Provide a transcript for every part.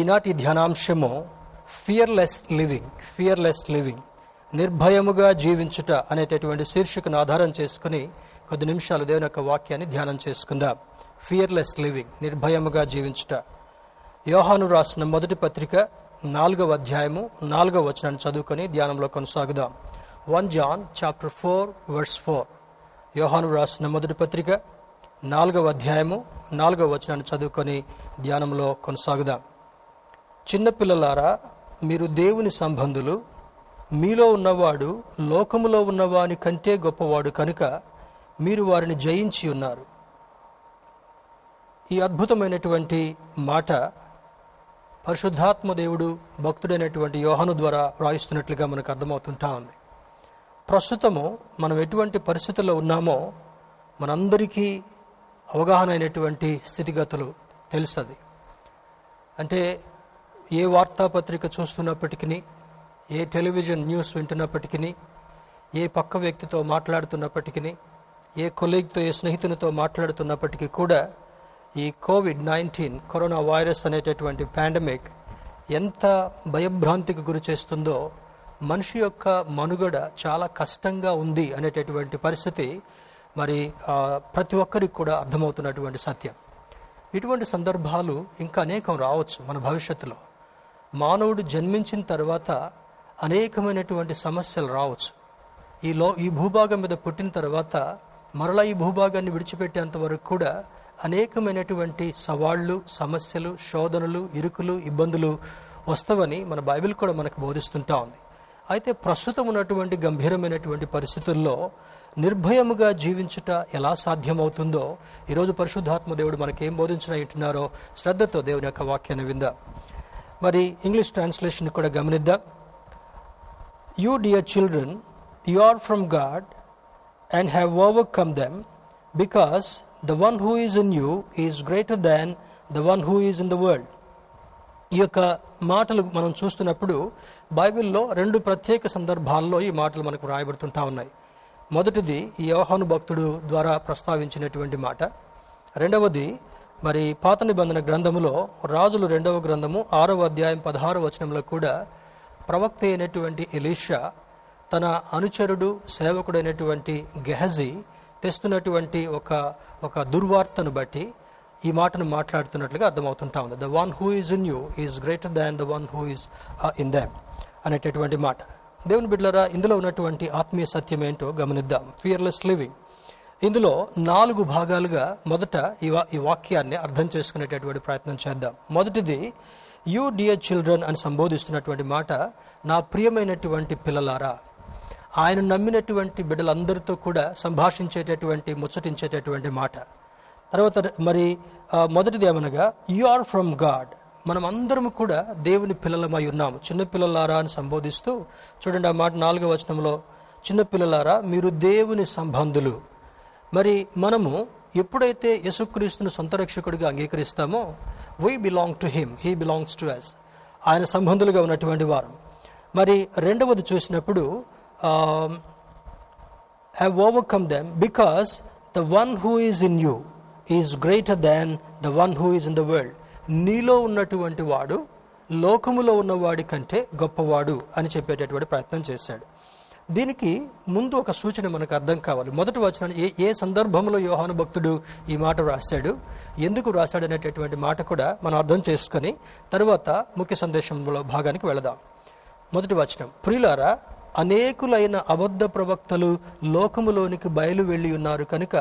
ఈనాటి ధ్యానాంశము fearless living, నిర్భయముగా జీవించుట అనేటటువంటి శీర్షికను ఆధారం చేసుకుని కొద్ది నిమిషాలు దేవుని యొక్క వాక్యాన్ని ధ్యానం చేసుకుందాం. ఫియర్లెస్ లివింగ్, నిర్భయముగా జీవించుట. యోహాను రాసిన మొదటి పత్రిక 4వ అధ్యాయము 4వ వచనాన్ని చదువుకొని ధ్యానంలో కొనసాగుదాం. 1 John chapter 4 verse 4. యోహాను రాసిన మొదటి పత్రిక 4వ అధ్యాయము 4వ వచనాన్ని చదువుకొని ధ్యానంలో కొనసాగుదాం. చిన్నపిల్లలారా, మీరు దేవుని సంబంధులు, మీలో ఉన్నవాడు లోకములో ఉన్నవాని కంటే గొప్పవాడు కనుక మీరు వారిని జయించి ఉన్నారు. ఈ అద్భుతమైనటువంటి మాట పరిశుద్ధాత్మ దేవుడు భక్తుడైనటువంటి యోహాను ద్వారా వ్రాయిస్తున్నట్లుగా మనకు అర్థమవుతుంటా ఉంది. ప్రస్తుతము మనం ఎటువంటి పరిస్థితుల్లో ఉన్నామో మనందరికీ అవగాహన అయినటువంటి స్థితిగతులు తెలుస్తుంది. అంటే ఏ వార్తాపత్రిక చూస్తున్నప్పటికీ, ఏ టెలివిజన్ న్యూస్ వింటున్నప్పటికీ, ఏ పక్క వ్యక్తితో మాట్లాడుతున్నప్పటికీ, ఏ కొలీగ్తో ఏ స్నేహితునితో మాట్లాడుతున్నప్పటికీ కూడా ఈ కోవిడ్-19 కరోనా వైరస్ అనేటటువంటి పాండమిక్ ఎంత భయభ్రాంతికి గురి చేస్తుందో, మనిషి యొక్క మనుగడ చాలా కష్టంగా ఉంది అనేటటువంటి పరిస్థితి మరి ప్రతి ఒక్కరికి కూడా అర్థమవుతున్నటువంటి సత్యం. ఇటువంటి సందర్భాలు ఇంకా అనేకం రావచ్చు. మన భవిష్యత్తులో మానవుడు జన్మించిన తర్వాత అనేకమైనటువంటి సమస్యలు రావచ్చు. ఈ భూభాగం మీద పుట్టిన తర్వాత మరలా ఈ భూభాగాన్ని విడిచిపెట్టేంత వరకు కూడా అనేకమైనటువంటి సవాళ్లు, సమస్యలు, శోధనలు, ఇరుకులు, ఇబ్బందులు వస్తావని మన బైబిల్ కూడా మనకు బోధిస్తుంటా ఉంది. అయితే ప్రస్తుతం ఉన్నటువంటి గంభీరమైనటువంటి పరిస్థితుల్లో నిర్భయముగా జీవించుట ఎలా సాధ్యమవుతుందో ఈరోజు పరిశుద్ధాత్మ దేవుడు మనకేం బోధించినారో శ్రద్ధతో దేవుని యొక్క వాక్యాన్ని విందాం. మరి ఇంగ్లీష్ ట్రాన్స్లేషన్ కూడా గమనిద్దాం. You dear children, you are from God and have overcome them, because the one who is in you is greater than the one who is in the world. ఈ యొక్క మాటలు మనం చూస్తున్నప్పుడు బైబిల్లో రెండు ప్రత్యేక సందర్భాల్లో ఈ మాటలు మనకు రాయబడుతుంటా ఉన్నాయి. మొదటిది ఈ యోహాను భక్తుడు ద్వారా ప్రస్తావించినటువంటి మాట. రెండవది మరి పాత నిబంధన గ్రంథములో రాజులు 2వ గ్రంథము 6వ అధ్యాయం 16వ వచనంలో కూడా ప్రవక్త అయినటువంటి ఎలీషా తన అనుచరుడు సేవకుడైనటువంటి గెహజీ తెస్తున్నటువంటి ఒక దుర్వార్తను బట్టి ఈ మాటను మాట్లాడుతున్నట్లుగా అర్థమవుతుంటా ఉంది. The one who is in you is greater than the one who is in them అనేటటువంటి మాట. దేవుని బిడ్డలారా, ఇందులో ఉన్నటువంటి ఆత్మీయ సత్యం ఏంటో గమనిద్దాం. ఫియర్లెస్ లివింగ్ ఇందులో 4 భాగాలుగా మొదట ఈ వాక్యాన్ని అర్థం చేసుకునేటటువంటి ప్రయత్నం చేద్దాం. మొదటిది యూ డియర్ చిల్డ్రన్ అని సంబోధిస్తున్నటువంటి మాట, నా ప్రియమైనటువంటి పిల్లలారా. ఆయన నమ్మినటువంటి బిడ్డలందరితో కూడా సంభాషించేటటువంటి, ముచ్చటించేటటువంటి మాట. తర్వాత మరి మొదటిది ఏమనగా యు ఆర్ ఫ్రమ్ గాడ్, మనం అందరం కూడా దేవుని పిల్లలమై ఉన్నాము. చిన్నపిల్లలారా అని సంబోధిస్తూ చూడండి ఆ మాట 4వ వచనంలో, చిన్నపిల్లలారా మీరు దేవుని సంబంధులు. మరి మనము ఎప్పుడైతే యేసుక్రీస్తును సొంత రక్షకుడిగా అంగీకరిస్తామో, we belong to him, he belongs to us, ఆయన సంబంధులుగా ఉన్నటువంటి వారు. మరి రెండవది చూసినప్పుడు have overcome them because the one who is in you is greater than the one who is in the world. నీలో ఉన్నటువంటి వాడు లోకములో ఉన్నవాడి కంటే గొప్పవాడు అని చెప్పేటటువంటి ప్రయత్నం చేశాడు. దీనికి ముందు ఒక సూచన మనకు అర్థం కావాలి. మొదటి వచనం ఏ సందర్భంలో యోహాను భక్తుడు ఈ మాట రాశాడు, ఎందుకు రాశాడు అనేటటువంటి మాట కూడా మనం అర్థం చేసుకొని తర్వాత ముఖ్య సందేశంలో భాగానికి వెళదాం. మొదటి వచనం, ప్రియులారా అనేకులైన అబద్ధ ప్రవక్తలు లోకములోనికి బయలు వెళ్ళి ఉన్నారు కనుక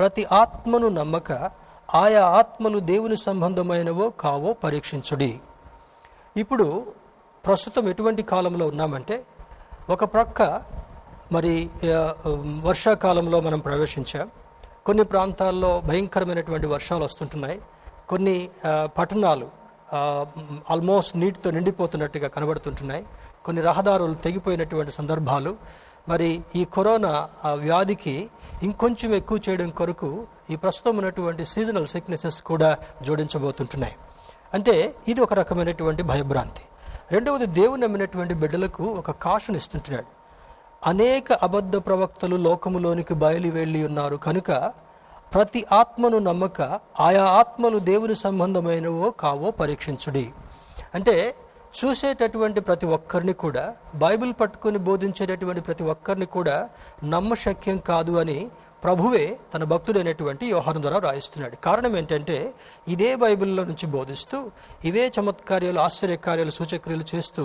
ప్రతి ఆత్మను నమ్మక ఆయా ఆత్మలు దేవుని సంబంధమైనవో కావో పరీక్షించుడి. ఇప్పుడు ప్రస్తుతం ఎటువంటి కాలంలో ఉన్నామంటే, ఒక ప్రక్క మరి వర్షాకాలంలో మనం ప్రవేశించాం. కొన్ని ప్రాంతాల్లో భయంకరమైనటువంటి వర్షాలు వస్తుంటున్నాయి. కొన్ని పట్టణాలు ఆల్మోస్ట్ నీటితో నిండిపోతున్నట్టుగా కనబడుతుంటున్నాయి. కొన్ని రహదారులు తెగిపోయినటువంటి సందర్భాలు. మరి ఈ కరోనా వ్యాధికి ఇంకొంచెం ఎక్కువ చేయడం కొరకు ఈ ప్రస్తుతం ఉన్నటువంటి సీజనల్ సిక్నెసెస్ కూడా జోడించబోతుంటున్నాయి. అంటే ఇది ఒక రకమైనటువంటి భయభ్రాంతి. రెండవది, దేవుని నమ్మినటువంటి బిడ్డలకు ఒక కాషన్ ఇస్తుంటున్నాడు. అనేక అబద్ధ ప్రవక్తలు లోకములోనికి బయలు వెళ్ళి ఉన్నారు కనుక ప్రతి ఆత్మను నమ్మక ఆయా ఆత్మలు దేవుని సంబంధమైనవో కావో పరీక్షించుడి. అంటే చూసేటటువంటి ప్రతి ఒక్కరిని కూడా, బైబిల్ పట్టుకుని బోధించేటటువంటి ప్రతి ఒక్కరిని కూడా నమ్మశక్యం కాదు అని ప్రభువే తన భక్తుడైనటువంటి యోహాను ద్వారా రాయిస్తున్నాడు. కారణం ఏంటంటే, ఇదే బైబిల్లో నుంచి బోధిస్తూ ఇవే చమత్కార్యాలు, ఆశ్చర్యకార్యాలు, సూచక్రియలు చేస్తూ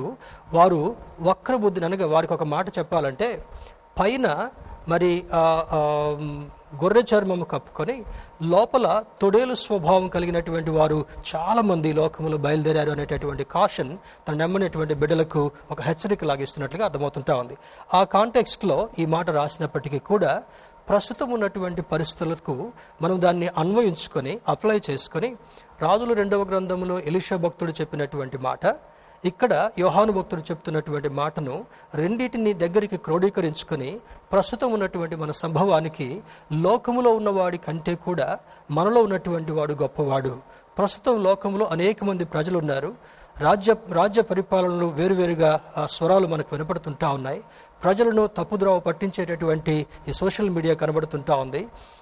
వారు వక్రబుద్ధిని, అనగా వారికి ఒక మాట చెప్పాలంటే పైన మరి గొర్రె చర్మము కప్పుకొని లోపల తొడేలు స్వభావం కలిగినటువంటి వారు చాలామంది లోకంలో బయలుదేరారు అనేటటువంటి కాషన్ తను నమ్మనటువంటి బిడ్డలకు ఒక హెచ్చరిక లాగిస్తున్నట్లుగా అర్థమవుతుంటా ఉంది. ఆ కాంటెక్స్ట్లో ఈ మాట రాసినప్పటికీ కూడా ప్రస్తుతం ఉన్నటువంటి పరిస్థితులకు మనం దాన్ని అన్వయించుకొని అప్లై చేసుకొని రాజుల 2వ గ్రంథంలో ఎలీషా భక్తుడు చెప్పినటువంటి మాట, ఇక్కడ యోహాను భక్తుడు చెప్తున్నటువంటి మాటను రెండింటిని దగ్గరికి క్రోడీకరించుకొని ప్రస్తుతం ఉన్నటువంటి మన సంభవానికి లోకములో ఉన్నవాడి కంటే కూడా మనలో ఉన్నటువంటి వాడు గొప్పవాడు. ప్రస్తుతం లోకంలో అనేక మంది ప్రజలు ఉన్నారు. రాజ్య పరిపాలనలు వేరువేరుగా స్వరాలు మనకు వినపడుతుంటా ఉన్నాయి. ప్రజలను తప్పుద్రోవ పట్టించేటటువంటి ఈ సోషల్ మీడియా కనబడుతుంటా ఉంది.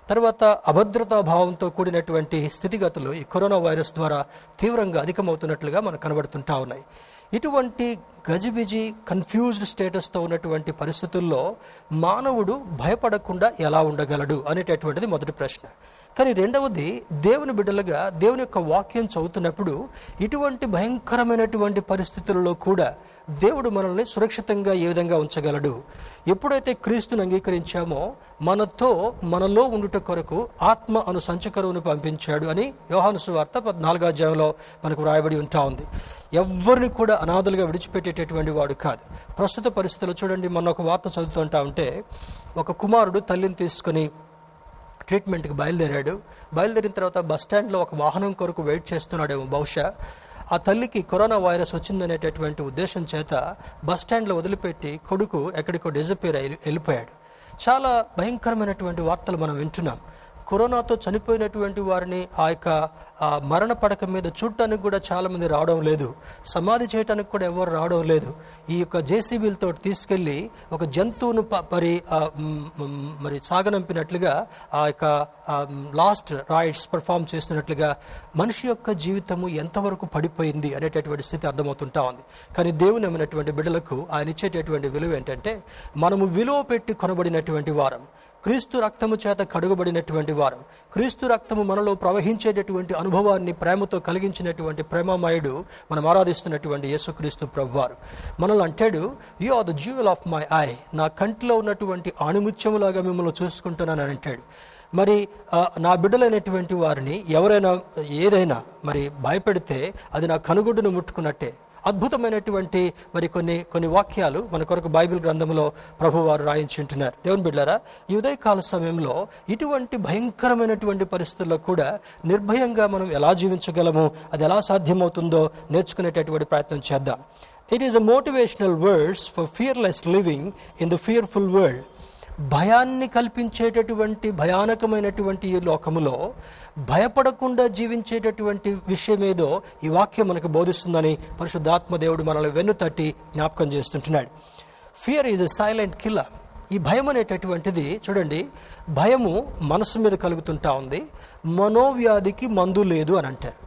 తర్వాత అభద్రతా భావంతో కూడినటువంటి స్థితిగతులు ఈ కరోనా వైరస్ ద్వారా తీవ్రంగా అధికమవుతున్నట్లుగా మనకు కనబడుతుంటా ఉన్నాయి. ఇటువంటి గజిబిజి కన్ఫ్యూజ్డ్ స్టేటస్తో ఉన్నటువంటి పరిస్థితుల్లో మానవుడు భయపడకుండా ఎలా ఉండగలడు అనేటటువంటిది మొదటి ప్రశ్న. కానీ రెండవది, దేవుని బిడ్డలుగా దేవుని యొక్క వాక్యం చదువుతున్నప్పుడు ఇటువంటి భయంకరమైనటువంటి పరిస్థితులలో కూడా దేవుడు మనల్ని సురక్షితంగా ఏ విధంగా ఉంచగలడు? ఎప్పుడైతే క్రీస్తును అంగీకరించామో మనలో ఉండుట కొరకు ఆత్మ అను సంచకరువును పంపించాడు అని యోహాను సువార్త 14వ అధ్యాయంలో మనకు రాయబడి ఉంటా ఉంది. ఎవరిని కూడా అనాథలుగా విడిచిపెట్టేటటువంటి వాడు కాదు. ప్రస్తుత పరిస్థితులు చూడండి, మొన్న ఒక వార్త చదువుతుంటా ఉంటే ఒక కుమారుడు తల్లిని తీసుకుని ట్రీట్మెంట్కి బయలుదేరాడు. బయలుదేరిన తర్వాత బస్టాండ్లో ఒక వాహనం కొరకు వెయిట్ చేస్తున్నాడేమో బహుశా. ఆ తల్లికి కరోనా వైరస్ వచ్చిందనేటటువంటి ఉద్దేశం చేత బస్టాండ్లో వదిలిపెట్టి కొడుకు ఎక్కడికో డిజపేర్ వెళ్ళిపోయాడు. చాలా భయంకరమైనటువంటి వార్తలు మనం వింటున్నాం. కరోనాతో చనిపోయినటువంటి వారిని ఆ యొక్క మరణ పడక మీద చూడటానికి కూడా చాలామంది రావడం లేదు. సమాధి చేయడానికి కూడా ఎవరు రావడం లేదు. ఈ యొక్క జేసీబీలతో తీసుకెళ్ళి ఒక జంతువును మరి సాగనంపినట్లుగా ఆ యొక్క లాస్ట్ రైట్స్ పర్ఫామ్ చేస్తున్నట్లుగా మనిషి యొక్క జీవితము ఎంతవరకు పడిపోయింది అనేటటువంటి స్థితి అర్థమవుతుంటా ఉంది. కానీ దేవుని నమ్మినటువంటి బిడ్డలకు ఆయన ఇచ్చేటటువంటి విలువ ఏంటంటే, మనము విలువ పెట్టి కొనబడినటువంటి వారం, క్రీస్తు రక్తము చేత కడుగబడినటువంటి వారం, క్రీస్తు రక్తము మనలో ప్రవహించేటటువంటి అనుభవాన్ని ప్రేమతో కలిగించినటువంటి ప్రేమమయుడు మనం ఆరాధిస్తున్నటువంటి యేసుక్రీస్తు ప్రభువారు మనల్ని అంటాడు, you are the jewel of my eye, నా కంటిలో ఉన్నటువంటి ఆణిముత్యములాగా మిమ్మల్ని చూసుకుంటున్నానని అంటాడు. మరి నా బిడ్డలైనటువంటి వారిని ఎవరైనా ఏదైనా మరి భయపెడితే అది నా కనుగుడ్డును ముట్టుకున్నట్టే. అద్భుతమైనటువంటి మరి కొన్ని వాక్యాలు మన కొరకు బైబిల్ గ్రంథంలో ప్రభువారు రాయించుంటున్నారు. దేవుని బిడ్డలారా, ఈ ఉదయకాల సమయంలో ఇటువంటి భయంకరమైనటువంటి పరిస్థితుల్లో కూడా నిర్భయంగా మనం ఎలా జీవించగలము, అది ఎలా సాధ్యమవుతుందో నేర్చుకునేటటువంటి ప్రయత్నం చేద్దాం. It is a motivational words for fearless living in the fearful world. భయాన్ని కల్పించేటటువంటి భయానకమైనటువంటి ఈ లోకములో భయపడకుండా జీవించేటటువంటి విషయమేదో ఈ వాక్యం మనకు బోధిస్తుందని పరిశుద్ధాత్మ దేవుడు మనల్ని వెన్ను తట్టి జ్ఞాపకం చేస్తుంటున్నాడు. Fear is a silent killer. ఈ భయం అనేటటువంటిది చూడండి, భయము మనసు మీద కలుగుతుంటా ఉంది. మనోవ్యాధికి మందు లేదు అని అంటారు.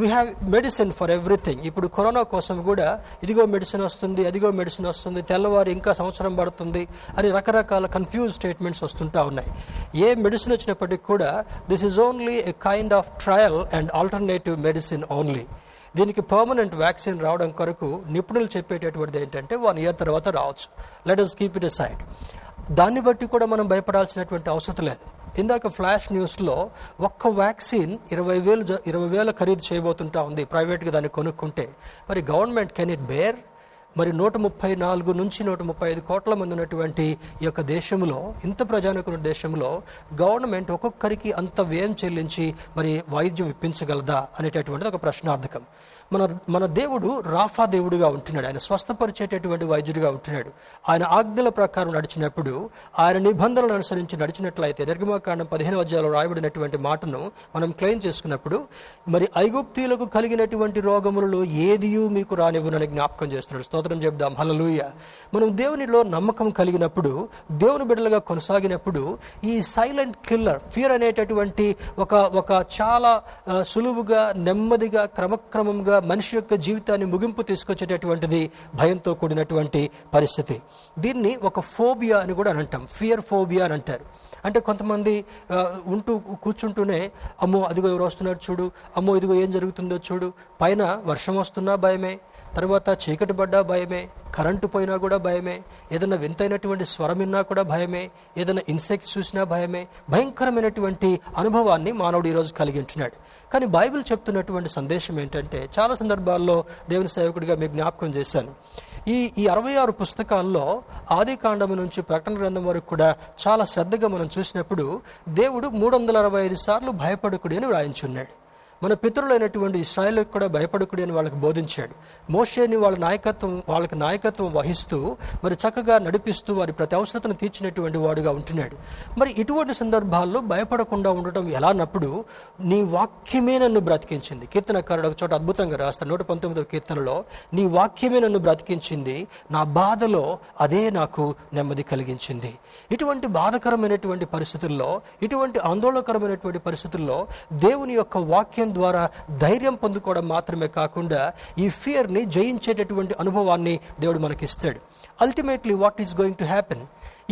We have medicine for everything. ఇప్పుడు కరోనా కోసం కూడా ఇదిగో మెడిసిన్ వస్తుంది, అదిగో మెడిసిన్ వస్తుంది, తెల్లవారు ఇంకా సంవత్సరం పడుతుంది అని రకరకాల కన్ఫ్యూజ్ స్టేట్మెంట్స్ వస్తుంటా ఉన్నాయి. ఏ మెడిసిన్ వచ్చినప్పటికీ కూడా this is only a kind of trial and alternative medicine only. దీనికి పర్మనెంట్ వ్యాక్సిన్ రావడం కొరకు నిపుణులు చెప్పేటటువంటిది ఏంటంటే 1 year తర్వాత రావచ్చు. Let us keep it aside. దాన్ని బట్టి కూడా మనం భయపడాల్సినటువంటి అవసరం లేదు. ఇందాక ఫ్లాష్ న్యూస్లో ఒక్క వ్యాక్సిన్ 20,000 ఖరీదు చేయబోతుంటా ఉంది ప్రైవేట్గా దాన్ని కొనుక్కుంటే. మరి గవర్నమెంట్ కెన్ ఇట్ బేర్? మరి 134 నుంచి 135 కోట్ల మంది ఉన్నటువంటి ఈ యొక్క దేశంలో, ఇంత ప్రజానికుల దేశంలో గవర్నమెంట్ ఒక్కొక్కరికి అంత వ్యయం చెల్లించి మరి వైద్యం ఇప్పించగలదా అనేటటువంటిది ఒక ప్రశ్నార్థకం. మన దేవుడు రాఫా దేవుడుగా ఉంటున్నాడు. ఆయన స్వస్థపరిచేటటువంటి వైద్యుడిగా ఉంటున్నాడు. ఆయన ఆజ్ఞల ప్రకారం నడిచినప్పుడు, ఆయన నిబంధనలను అనుసరించి నడిచినట్లయితే నిర్గమకాండం 15వ అధ్యాయంలో రాయబడినటువంటి మాటను మనం క్లెయిమ్ చేసుకున్నప్పుడు, మరి ఐగుప్తీయులకు కలిగినటువంటి రోగములలో ఏదియూ మీకు రానివ్వనని జ్ఞాపకం చేస్తున్నాడు. స్తోత్రం చెప్దాం, హల్లెలూయా. మనం దేవునిలో నమ్మకం కలిగినప్పుడు, దేవుని బిడ్డలుగా కొనసాగినప్పుడు ఈ సైలెంట్ కిల్లర్ ఫియర్ అనేటటువంటి ఒక చాలా సులువుగా, నెమ్మదిగా, క్రమక్రమంగా మనిషి యొక్క జీవితాన్ని ముగింపు తీసుకొచ్చేటటువంటిది భయంతో కూడినటువంటి పరిస్థితి. దీన్ని ఒక ఫోబియా అని కూడా అంటాం, ఫియర్ ఫోబియా అని అంటారు. అంటే కొంతమంది ఉంటూ కూర్చుంటూనే అమ్మో అదిగో ఎవరు వస్తున్నారు చూడు, అమ్మో ఇదిగో ఏం జరుగుతుందో చూడు, పైన వర్షం వస్తున్నా భయమే, తర్వాత చీకటి పడ్డా భయమే, కరెంటు పోయినా కూడా భయమే, ఏదైనా వింతైనటువంటి స్వరం విన్నా కూడా భయమే, ఏదైనా ఇన్సెక్ట్ చూసినా భయమే. భయంకరమైనటువంటి అనుభవాన్ని మానవుడు ఈరోజు కలిగి ఉంటున్నాడు. కానీ బైబిల్ చెప్తున్నటువంటి సందేశం ఏంటంటే, చాలా సందర్భాల్లో దేవుని సేవకుడిగా మీకు జ్ఞాపకం చేశాను, ఈ 66 పుస్తకాల్లో ఆది కాండం నుంచి ప్రకటన గ్రంథం వరకు కూడా చాలా శ్రద్ధగా మనం చూసినప్పుడు దేవుడు 365 సార్లు భయపడకుడి అని వ్రాయించున్నాడు. మన పితరులైనటువంటి ఇశ్రాయేలుకు కూడా భయపడకుడి అని వాళ్ళకి బోధించాడు. మోషేని వాళ్ళకి నాయకత్వం వహిస్తూ మరి చక్కగా నడిపిస్తూ వారి ప్రతి అవసరతను తీర్చినటువంటి వాడుగా ఉంటున్నాడు. మరి ఇటువంటి సందర్భాల్లో భయపడకుండా ఉండటం ఎలా అన్నప్పుడు, నీ వాక్యమే నన్ను బ్రతికించింది. కీర్తనకారుడు ఒక చోట అద్భుతంగా రాస్తాడు, 119వ కీర్తనలో, నీ వాక్యమే నన్ను బ్రతికించింది, నా బాధలో అదే నాకు నెమ్మది కలిగించింది. ఇటువంటి బాధకరమైనటువంటి పరిస్థితుల్లో, ఇటువంటి ఆందోళనకరమైనటువంటి పరిస్థితుల్లో దేవుని యొక్క వాక్యం ద్వారా ధైర్యం పొందుకోవడం మాత్రమే కాకుండా ఈ ఫియర్ని జయించేటటువంటి అనుభవాన్ని దేవుడు మనకిస్తాడు. Ultimately what is going to happen?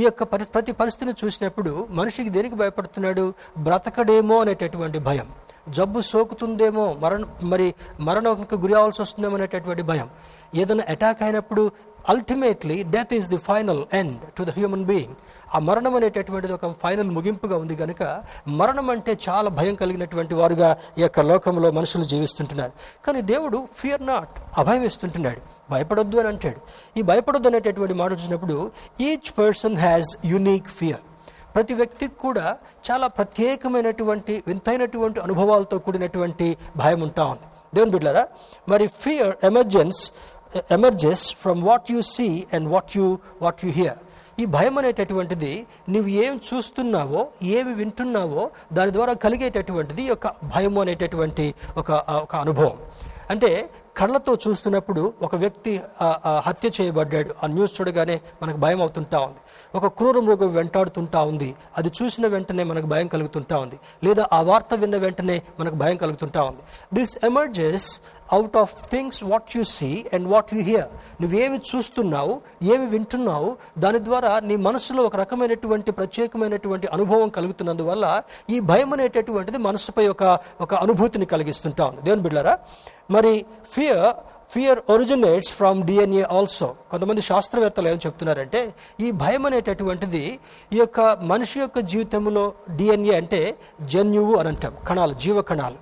ఈ యొక్క ప్రతి పరిస్థితిని చూసినప్పుడు మనిషికి దేనికి భయపడుతున్నాడు? బ్రతకడేమో అనేటటువంటి భయం, జబ్బు సోకుతుందేమో, మరణంకు గురి అవ్వాల్సి వస్తుందేమో అనేటటువంటి భయం, ఏదైనా అటాక్ అయినప్పుడు ultimately death is the final end to the human being. ఆ మరణం అనేటటువంటిది ఒక ఫైనల్ ముగింపుగా ఉంది కనుక మరణం అంటే చాలా భయం కలిగినటువంటి వారుగా ఈ యొక్క లోకంలో మనుషులు జీవిస్తుంటున్నారు. కానీ దేవుడు ఫియర్ నాట్, అభయం ఇస్తుంటున్నాడు, భయపడొద్దు అని అంటాడు. ఈ భయపడొద్దు అనేటటువంటి మాట చూసినప్పుడు each person has unique fear. ప్రతి వ్యక్తికి కూడా చాలా ప్రత్యేకమైనటువంటి వింతైనటువంటి అనుభవాలతో కూడినటువంటి భయం ఉంటా ఉంది. దేవుని బిడ్డలారా, మరి fear emerges from what you see and what you hear. ఈ భయం అనేటటువంటిది నువ్వు ఏం చూస్తున్నావో, ఏమి వింటున్నావో దాని ద్వారా కలిగేటటువంటిది ఒక భయం అనేటటువంటి ఒక అనుభవం. అంటే కళ్ళతో చూస్తున్నప్పుడు ఒక వ్యక్తి హత్య చేయబడ్డాడు, ఆ న్యూస్ చూడగానే మనకు భయం అవుతుంటా ఉంది. ఒక క్రూర మృగం వెంటాడుతుంటా ఉంది, అది చూసిన వెంటనే మనకు భయం కలుగుతుంటా ఉంది, లేదా ఆ వార్త విన్న వెంటనే మనకు భయం కలుగుతుంటా ఉంది. This emerges out of things what you see and what you hear. నువ్వేమి చూస్తున్నావు, ఏమి వింటున్నావు, దాని ద్వారా నీ మనసులో ఒక రకమైనటువంటి ప్రత్యేకమైనటువంటి అనుభవం కలుగుతున్నందువల్ల ఈ భయం అనేటటువంటిది మనసుపై ఒక అనుభూతిని కలిగిస్తుంటా ఉంది. దేవుని బిడ్డలారా, మరి fear originates from DNA also. కొంతమంది శాస్త్రవేత్తలు ఏం చెప్తున్నారంటే, ఈ భయం అనేటటువంటిది ఈ యొక్క మనిషి యొక్క జీవితంలో DNA అంటే జన్యువు అని అంటాం, కణాలు, జీవ కణాలు.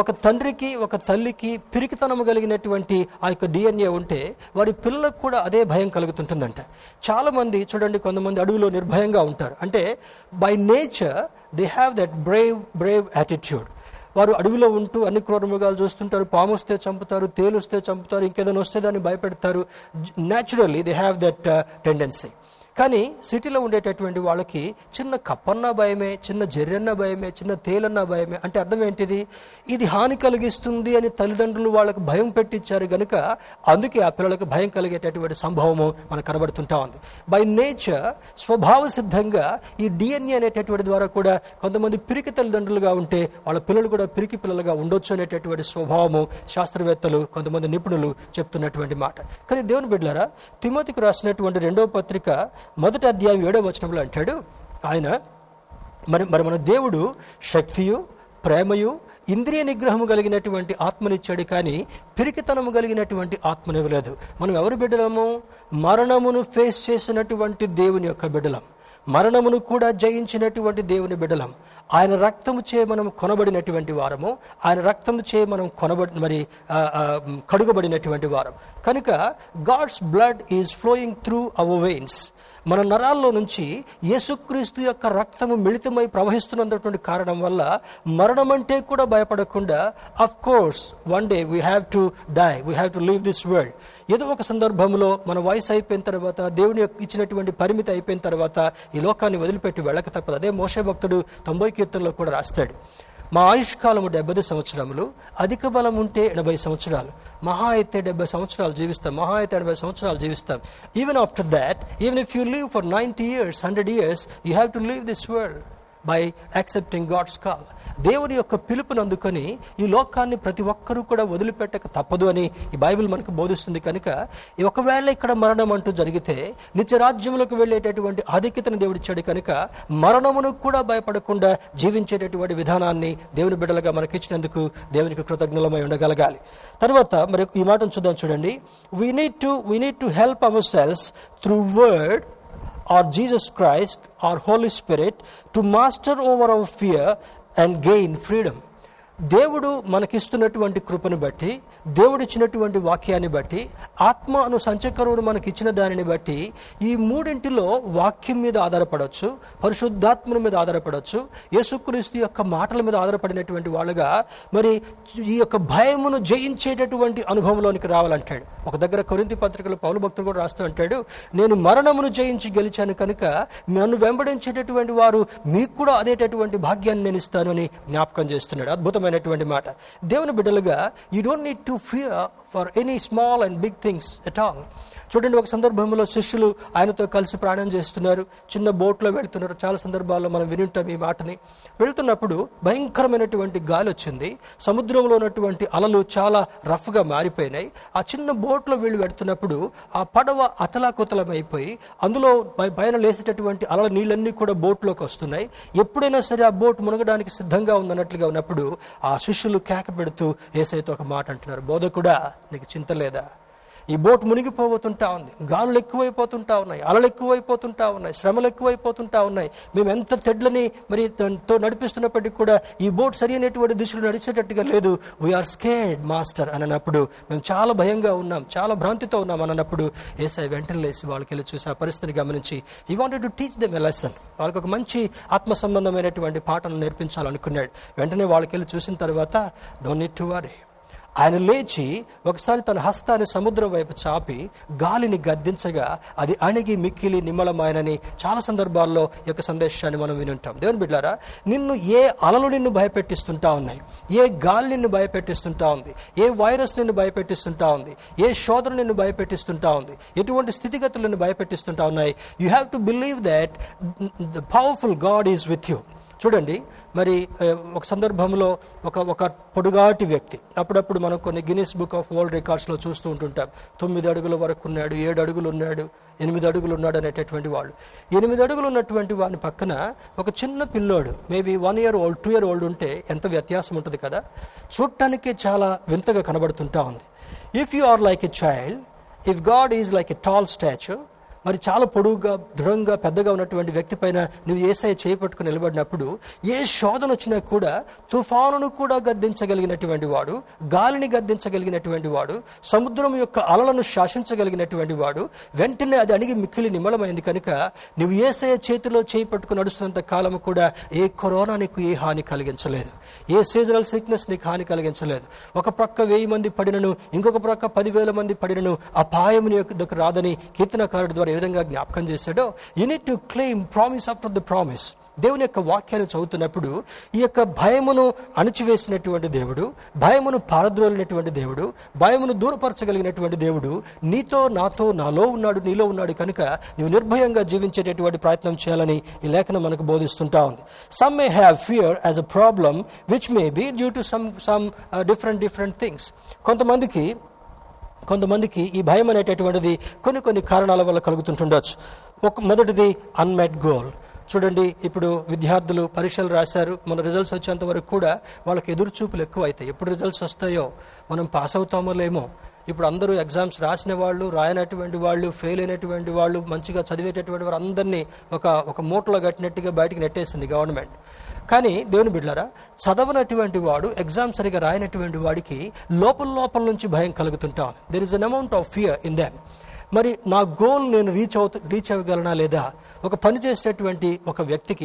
ఒక తండ్రికి ఒక తల్లికి పిరికితనం కలిగినటువంటి ఆ యొక్క DNA ఉంటే వారి పిల్లలకు కూడా అదే భయం కలుగుతుంటుందంట. చాలామంది చూడండి, కొంతమంది అడవిలో నిర్భయంగా ఉంటారు. అంటే by nature they have that brave attitude. వారు అడవిలో ఉంటూ అన్ని క్రూర మృగాలు చూస్తుంటారు, పాము వస్తే చంపుతారు, తేలు వస్తే చంపుతారు, ఇంకేదైనా వస్తే దాన్ని భయపెడతారు. Naturally they have that tendency. కానీ సిటీలో ఉండేటటువంటి వాళ్ళకి చిన్న కప్పన్నా భయమే, చిన్న జర్రన్న భయమే, చిన్న తేలన్నా భయమే. అంటే అర్థం ఏంటిది? ఇది హాని కలిగిస్తుంది అని తల్లిదండ్రులు వాళ్ళకి భయం పెట్టించారు కనుక అందుకే ఆ పిల్లలకు భయం కలిగేటటువంటి సంభవము మనకు కనబడుతుంటా ఉంది. బై నేచర్, స్వభావ సిద్ధంగా ఈ DNA అనేటటువంటి ద్వారా కూడా కొంతమంది పిరికి తల్లిదండ్రులుగా ఉంటే వాళ్ళ పిల్లలు కూడా పిరికి పిల్లలుగా ఉండొచ్చు అనేటటువంటి స్వభావము శాస్త్రవేత్తలు, కొంతమంది నిపుణులు చెప్తున్నటువంటి మాట. కానీ దేవుని బిడ్డలారా, తిమోతికి రాసినటువంటి 2వ పత్రిక 1వ అధ్యాయం 7వ వచనంలో అంటాడు ఆయన, మరి మన దేవుడు శక్తియు ప్రేమయు ఇంద్రియ నిగ్రహము కలిగినటువంటి ఆత్మనిచ్చాడు, కానీ పిరికితనము కలిగినటువంటి ఆత్మనివ్వలేదు. మనం ఎవరి బిడ్డలము? మరణమును ఫేస్ చేసినటువంటి దేవుని యొక్క బిడ్డలం, మరణమును కూడా జయించినటువంటి దేవుని బిడ్డలం, ఆయన రక్తము చే మనం కొనబడినటువంటి వారము, ఆయన రక్తము చే మనం కడుగబడినటువంటి వారం కనుక God's blood is flowing through our veins. మన నరాల్లో నుంచి యేసుక్రీస్తు యొక్క రక్తము మిళితమై ప్రవహిస్తున్నటువంటి కారణం వల్ల మరణం అంటే కూడా భయపడకుండా, of course one day we have to die, we have to leave this world. ఏదో ఒక సందర్భంలో మన వయసు అయిపోయిన తర్వాత, దేవుని ఇచ్చినటువంటి పరిమితి అయిపోయిన తర్వాత ఈ లోకాన్ని వదిలిపెట్టి వెళ్ళక తప్పదు. అదే మోషే భక్తుడు 90వ కీర్తనలో కూడా రాస్తాడు, మా ఆయుష్కాలము 70 సంవత్సరములు, అధిక బలం ఉంటే 80 సంవత్సరాలు, మహా అయితే 80 సంవత్సరాలు జీవిస్తాం. Even after that, even if you leave for 90 years, 100 years, you have to leave this world. By accepting God's call. దేవుని యొక్క పిలుపును అందుకొని ఈ లోకాన్ని ప్రతి ఒక్కరూ కూడా వదిలిపెట్టక తప్పదు అని ఈ బైబిల్ మనకు బోధిస్తుంది. కనుక ఒకవేళ ఇక్కడ మరణం అంటూ జరిగితే నిత్యరాజ్యంలోకి వెళ్ళేటటువంటి ఆధిక్యతను దేవుడిచ్చాడు. కనుక మరణమును కూడా భయపడకుండా జీవించేటటువంటి విధానాన్ని దేవుని బిడ్డలుగా మనకిచ్చినందుకు దేవునికి కృతజ్ఞులమై ఉండగలగాలి. తర్వాత మరి ఈ మాటను చూద్దాం, చూడండి. We need to help hour cells through word or Jesus Christ or Holy Spirit to master over our fear and gain freedom. దేవుడు మనకిస్తున్నటువంటి కృపను బట్టి, దేవుడిచ్చినటువంటి వాక్యాన్ని బట్టి, ఆత్మ అను సంచకరువును మనకిచ్చిన దానిని బట్టి ఈ మూడింటిలో వాక్యం మీద ఆధారపడవచ్చు, పరిశుద్ధాత్మను మీద ఆధారపడవచ్చు, యేసుక్రీస్తు యొక్క మాటల మీద ఆధారపడినటువంటి వాళ్ళుగా మరి ఈ యొక్క భయమును జయించేటటువంటి అనుభవంలోనికి రావాలంటాడు. ఒక దగ్గర కొరింథీ పత్రికలో పౌలు భక్తులు కూడా రాస్తూ అంటాడు, నేను మరణమును జయించి గెలిచాను కనుక నన్ను వెంబడించేటటువంటి వారు మీకు కూడా అదేటటువంటి భాగ్యాన్ని నేను ఇస్తాను అని జ్ఞాపకం చేస్తున్నాడు. అద్భుతమైన మాట. దేవుని బిడ్డలుగా you don't need to fear for any small and big things at all. చూడండి, ఒక సందర్భంలో శిష్యులు ఆయనతో కలిసి ప్రయాణం చేస్తున్నారు, చిన్న బోట్లో వెళుతున్నారు. చాలా సందర్భాల్లో మనం వినింటాం ఈ మాటని. వెళుతున్నప్పుడు భయంకరమైనటువంటి గాలి వచ్చింది, సముద్రంలో ఉన్నటువంటి అలలు చాలా రఫ్గా మారిపోయినాయి. ఆ చిన్న బోట్లో వీళ్ళు వెళుతున్నప్పుడు ఆ పడవ అతలాకుతలమైపోయి అందులో పైన లేసేటటువంటి అలల నీళ్ళన్నీ కూడా బోట్లోకి వస్తున్నాయి. ఎప్పుడైనా సరే ఆ బోట్ మునగడానికి సిద్ధంగా ఉందన్నట్లుగా ఉన్నప్పుడు ఆ శిష్యులు కేక పెడుతూ యేసయ్యతో ఒక మాట అంటున్నారు, బోధకుడా నీకు చింత లేదా? ఈ బోట్ మునిగిపోతుంటా ఉంది, గాలులు ఎక్కువైపోతుంటా ఉన్నాయి, అలలు ఎక్కువైపోతుంటా ఉన్నాయి, శ్రమలు ఎక్కువైపోతుంటా ఉన్నాయి. మేము ఎంత తెడ్లని మరి తో నడిపిస్తున్నప్పటికీ కూడా ఈ బోట్ సరి అనేటువంటి దిశలో నడిచేటట్టుగా లేదు. వీఆర్ స్కేర్డ్ మాస్టర్ అని అన్నప్పుడు, మేము చాలా భయంగా ఉన్నాం, చాలా భ్రాంతితో ఉన్నాం అని అన్నప్పుడు యేసయ్య వెంటనే లేసి వాళ్ళకి వెళ్ళి చూసి ఆ పరిస్థితిని గమనించి he wanted to teach them a lesson, వాళ్ళకి ఒక మంచి ఆత్మ సంబంధమైనటువంటి పాఠాలను నేర్పించాలనుకున్నాడు. వెంటనే వాళ్ళకి వెళ్ళి చూసిన తర్వాత డోంట్ నీడ్ టు వరీ. ఆయన లేచి ఒకసారి తన హస్తాన్ని సముద్రం వైపు చాపి గాలిని గద్దించగా అది అణిగి మిక్కిలి నిమ్మలమాయనని చాలా సందర్భాల్లో ఈ యొక్క సందేశాన్ని మనం వినుంటాం. దేవుని బిడ్డారా, నిన్ను ఏ అలలు నిన్ను భయపెట్టిస్తుంటా ఉన్నాయి, ఏ గాలి నిన్ను భయపెట్టిస్తుంటా ఉంది, ఏ వైరస్ నిన్ను భయపెట్టిస్తుంటా ఉంది, ఏ శోధన నిన్ను భయపెట్టిస్తుంటా ఉంది, ఎటువంటి స్థితిగతులు నిన్ను భయపెట్టిస్తుంటా ఉన్నాయి, you have to believe that the powerful God is with you. చూడండి, మరి ఒక సందర్భంలో ఒక పొడుగాటి వ్యక్తి, అప్పుడప్పుడు మనం కొన్ని గిన్నిస్ బుక్ ఆఫ్ వరల్డ్ రికార్డ్స్లో చూస్తూ ఉంటుంటాం, 9 అడుగుల వరకు ఉన్నాడు, 7 అడుగులు ఉన్నాడు, 8 అడుగులు ఉన్నాడు అనేటటువంటి వాళ్ళు. 8 అడుగులు ఉన్నటువంటి వాని పక్కన ఒక చిన్న పిల్లోడు, maybe 1 year old 2 year old ఉంటే ఎంత వ్యత్యాసం ఉంటుంది కదా. చూడటానికే చాలా వింతగా కనబడుతుంటా ఉంది. If you are like a child, if God is like a tall statue, మరి చాలా పొడువుగా దృఢంగా పెద్దగా ఉన్నటువంటి వ్యక్తి పైన నువ్వు యేసయ్య చేపట్టుకుని నిలబడినప్పుడు ఏ శోధన వచ్చినా కూడా తుఫానును కూడా గద్దించగలిగినటువంటి వాడు, గాలిని గద్దించగలిగినటువంటి వాడు, సముద్రం యొక్క అలలను శాసించగలిగినటువంటి వాడు, వెంటనే అది అణిగి మిక్కిలి నిమ్మలమైంది. కనుక నువ్వు యేసయ్య చేతిలో చేపట్టుకుని నడుస్తున్నంత కాలం కూడా ఏ కరోనా నీకు ఏ హాని కలిగించలేదు, ఏ సీజనల్ సిక్నెస్ నీకు హాని కలిగించలేదు. ఒక ప్రక్క 1000 మంది పడినను ఇంకొక ప్రక్క 10,000 మంది పడినను అపాయం నీ యొక్క రాదని కీర్తనకారుడి ద్వారా విధంగా జ్ఞాపకం చేశాడో, you need to claim promise after the promise. దేవుని యొక్క వాక్యాన్ని చదువుతున్నప్పుడు ఈ యొక్క భయమును అణిచివేసినటువంటి దేవుడు, భయమును పారద్రోలినటువంటి దేవుడు, భయమును దూరపరచగలిగినటువంటి దేవుడు నీతో, నాతో, నాలో ఉన్నాడు, నీలో ఉన్నాడు. కనుక నువ్వు నిర్భయంగా జీవించేటటువంటి ప్రయత్నం చేయాలని ఈ లేఖనం మనకు బోధిస్తుంటా ఉంది. Some may have fear as a problem which may be due to some different things. కొంతమందికి ఈ భయం అనేటటువంటిది కొన్ని కారణాల వల్ల కలుగుతుంటుండొచ్చు. మొదటిది అన్మెట్ గోల్. చూడండి, ఇప్పుడు విద్యార్థులు పరీక్షలు రాశారు, మన రిజల్ట్స్ వచ్చేంత వరకు కూడా వాళ్ళకి ఎదురుచూపులు ఎక్కువ అవుతాయి. ఎప్పుడు రిజల్ట్స్ వస్తాయో మనం పాస్ అవుతామో లేమో. ఇప్పుడు అందరూ ఎగ్జామ్స్ రాసిన వాళ్ళు, రాయనటువంటి వాళ్ళు, ఫెయిల్ అయినటువంటి వాళ్ళు, మంచిగా చదివేటటువంటి వారు అందరినీ ఒక మూటలో కట్టినట్టుగా బయటికి నెట్టేసింది గవర్నమెంట్. కానీ దేవుని బిడ్డలారా, చదవనటువంటి వాడు, ఎగ్జామ్ సరిగా రాయనటువంటి వాడికి లోపల నుంచి భయం కలుగుతుంటా. There is an amount of fear in them. మరి నా గోల్ నేను రీచ్ అవ్వగలనా లేదా? ఒక పని చేసేటువంటి ఒక వ్యక్తికి,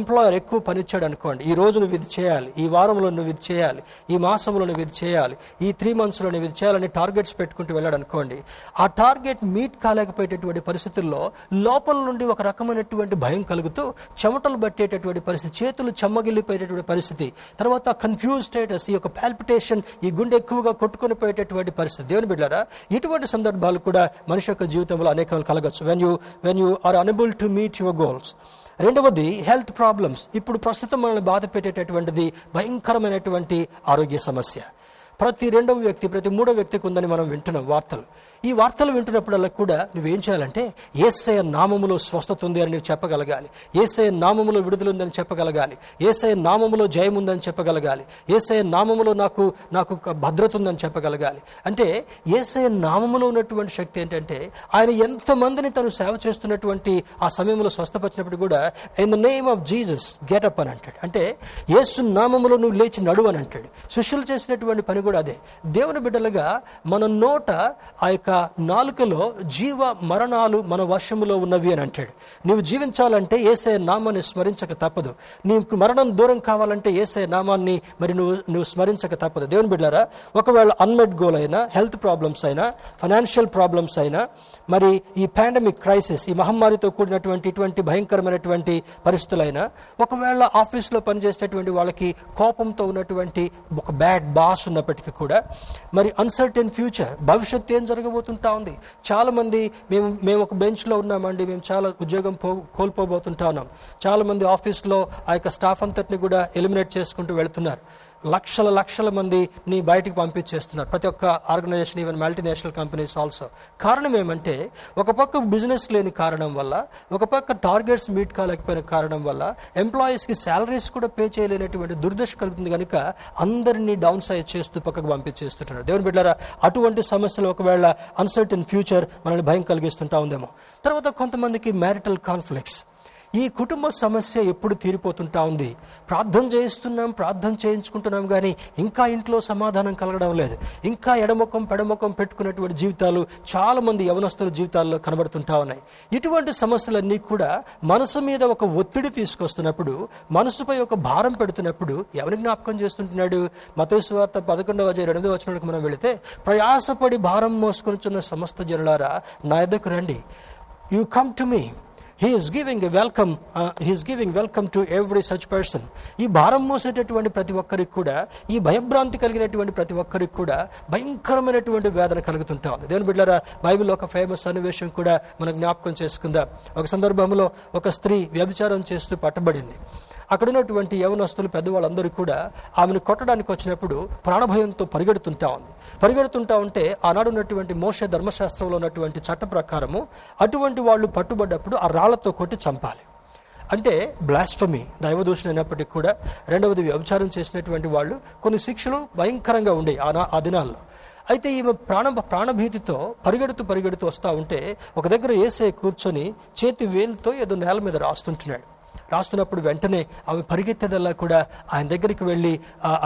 ఎంప్లాయర్ ఎక్కువ పని ఇచ్చాడు అనుకోండి. ఈ రోజు నువ్వు ఇది చేయాలి, ఈ వారంలో నువ్వు ఇది చేయాలి, ఈ మాసంలో నువ్వు ఇది చేయాలి, ఈ 3 monthsలో నువ్వు ఇది చేయాలని టార్గెట్స్ పెట్టుకుంటూ వెళ్ళాడు అనుకోండి. ఆ టార్గెట్ మీట్ కాలేకపోయేటటువంటి పరిస్థితుల్లో లోపల నుండి ఒక రకమైనటువంటి భయం కలుగుతూ చెమటలు పట్టేటటువంటి పరిస్థితి, చేతులు చెమ్మగిల్లిపోయేటటువంటి పరిస్థితి, తర్వాత కన్ఫ్యూజ్ స్టేటస్, ఈ యొక్క పాల్పిటేషన్, ఈ గుండె ఎక్కువగా కొట్టుకొని పోయేటటువంటి పరిస్థితి. దేవుని బిడ్డారా, ఇటువంటి సందర్భాలు కూడా మనిషి యొక్క జీవితంలో అనేక కలగచ్చు. When you are unable to meet your goals. రెండవది హెల్త్ ప్రాబ్లమ్స్. ఇప్పుడు ప్రస్తుతం మనల్ని బాధ పెట్టేటటువంటిది భయంకరమైనటువంటి ఆరోగ్య సమస్య. ప్రతి రెండవ వ్యక్తి, ప్రతి మూడో వ్యక్తికి ఉందని మనం వింటున్నాం వార్తలు. ఈ వార్తలు వింటున్నప్పుడల్లా కూడా నువ్వేం చేయాలంటే యేసయ్య నామములో స్వస్థత ఉంది అని నువ్వు చెప్పగలగాలి, యేసయ్య నామములో విడుదల ఉందని చెప్పగలగాలి, యేసయ్య నామములో జయం ఉందని చెప్పగలగాలి, యేసయ్య నామములో నాకు భద్రత ఉందని చెప్పగలగాలి. అంటే యేసయ్య నామములో ఉన్నటువంటి శక్తి ఏంటంటే ఆయన ఎంతమందిని తను సేవ చేస్తున్నటువంటి ఆ సమయంలో స్వస్థపరిచినప్పుడు కూడా in the name of Jesus get up అని అంటాడు. అంటే యేసు నామములో నువ్వు లేచి నడువు అని అంటాడు. శిష్యులు చేసినటువంటి పని కూడా అదే. దేవుని బిడ్డలుగా మన నోట ఆ యొక్క నాలుకలో జీవ మరణాలు మన వశములో ఉన్నవి అని అంటాడు. నువ్వు జీవించాలంటే యేసయ్య నామాన్ని స్మరించక తప్పదు. నీకు మరణం దూరం కావాలంటే యేసయ్య నామాన్ని మరి నువ్వు స్మరించక తప్పదు. దేవుని బిడ్డలారా, ఒకవేళ అన్మెట్ గోల్ అయినా, హెల్త్ ప్రాబ్లమ్స్ అయినా, ఫైనాన్షియల్ ప్రాబ్లమ్స్ అయినా, మరి ఈ పాండమిక్ క్రైసిస్, ఈ మహమ్మారితో కూడినటువంటి ఇటువంటి భయంకరమైనటువంటి పరిస్థితులైనా, ఒకవేళ ఆఫీస్లో పనిచేసేటువంటి వాళ్ళకి కోపంతో ఉన్నటువంటి ఒక బ్యాడ్ బాస్ ఉన్నప్పటికీ కూడా, మరి అన్సర్టెన్ ఫ్యూచర్, భవిష్యత్తు ఏం జరగబోతుంటా ఉంది. చాలామంది మేము ఒక బెంచ్లో ఉన్నామండి, మేము చాలా ఉద్యోగం కోల్పోబోతుంటా ఉన్నాం. చాలామంది ఆఫీస్లో ఆ యొక్క స్టాఫ్ అంతటిని కూడా ఎలిమినేట్ చేసుకుంటూ వెళుతున్నారు. లక్షల లక్షల మందిని బయటికి పంపించేస్తున్నారు ప్రతి ఒక్క organization, even multinational companies also. కారణం ఏమంటే ఒక పక్క బిజినెస్ లేని కారణం వల్ల, ఒక పక్క టార్గెట్స్ మీట్ కాలేకపోయిన కారణం వల్ల, ఎంప్లాయీస్కి శాలరీస్ కూడా పే చేయలేనటువంటి దుర్దశ కలుగుతుంది కనుక అందరినీ డౌన్ సైజ్ చేస్తూ పక్కకు పంపించేస్తుంటున్నారు. దేవుని బిడ్డలారా, అటువంటి సమస్యలు ఒకవేళ అన్సర్టెన్ ఫ్యూచర్ మనల్ని భయం కలిగిస్తుంటా ఉందేమో. తర్వాత కొంతమందికి మ్యారిటల్ కాన్ఫ్లిక్ట్స్, ఈ కుటుంబ సమస్య ఎప్పుడు తీరిపోతుంటా ఉంది. ప్రార్థన చేయించుకుంటున్నాం కానీ ఇంకా ఇంట్లో సమాధానం కలగడం లేదు. ఇంకా ఎడమొఖం పెడమొఖం పెట్టుకున్నటువంటి జీవితాలు చాలామంది యవనస్తుల జీవితాల్లో కనబడుతుంటా ఉన్నాయి. ఇటువంటి సమస్యలన్నీ కూడా మనసు మీద ఒక ఒత్తిడి తీసుకొస్తున్నప్పుడు, మనసుపై ఒక భారం పెడుతున్నప్పుడు ఎవరిని జ్ఞాపకం చేస్తుంటున్నాడు? మత్తయి సువార్త 11:2 మనం వెళితే, ప్రయాసపడి భారం మోసుకొనిచున్న సమస్త జనులారా నా యొద్దకు రండి, you come to me. He is giving welcome to every such person. ఈ భారం మోసేటటువంటి ప్రతి ఒక్కరికి కూడా, ఈ భయభ్రాంతి కలిగినటువంటి ప్రతి ఒక్కరికి కూడా భయంకరమైనటువంటి వేదన కలుగుతుంటా ఉంది. దేవుని బిడ్డలారా, బైబిల్లో ఒక ఫేమస్ సన్నివేశం కూడా మనం జ్ఞాపకం చేసుకుందాం. ఒక సందర్భంలో ఒక స్త్రీ వ్యభిచారం చేస్తూ పట్టబడింది. అక్కడ ఉన్నటువంటి యవనస్తులు, పెద్దవాళ్ళందరూ కూడా ఆమెను కొట్టడానికి వచ్చినప్పుడు ప్రాణభయంతో పరిగెడుతుంటా ఉంటే ఆనాడు ఉన్నటువంటి మోషే ధర్మశాస్త్రంలో ఉన్నటువంటి చట్ట ప్రకారము అటువంటి వాళ్ళు పట్టుబడ్డప్పుడు ఆ రాళ్లతో కొట్టి చంపాలి. అంటే బ్లాస్ఫెమీ, దైవదూషణ అయినప్పటికీ కూడా, రెండవది వ్యభిచారం చేసినటువంటి వాళ్ళు, కొన్ని శిక్షలు భయంకరంగా ఉండేవి ఆ దినాల్లో. అయితే ఈమె ప్రాణభీతితో పరిగెడుతూ వస్తూ ఉంటే ఒక దగ్గర యేసే కూర్చొని చేతి వేలుతో ఏదో నేల మీద రాస్తున్నప్పుడు వెంటనే ఆమె పరిగెత్తేదల్లా కూడా ఆయన దగ్గరికి వెళ్ళి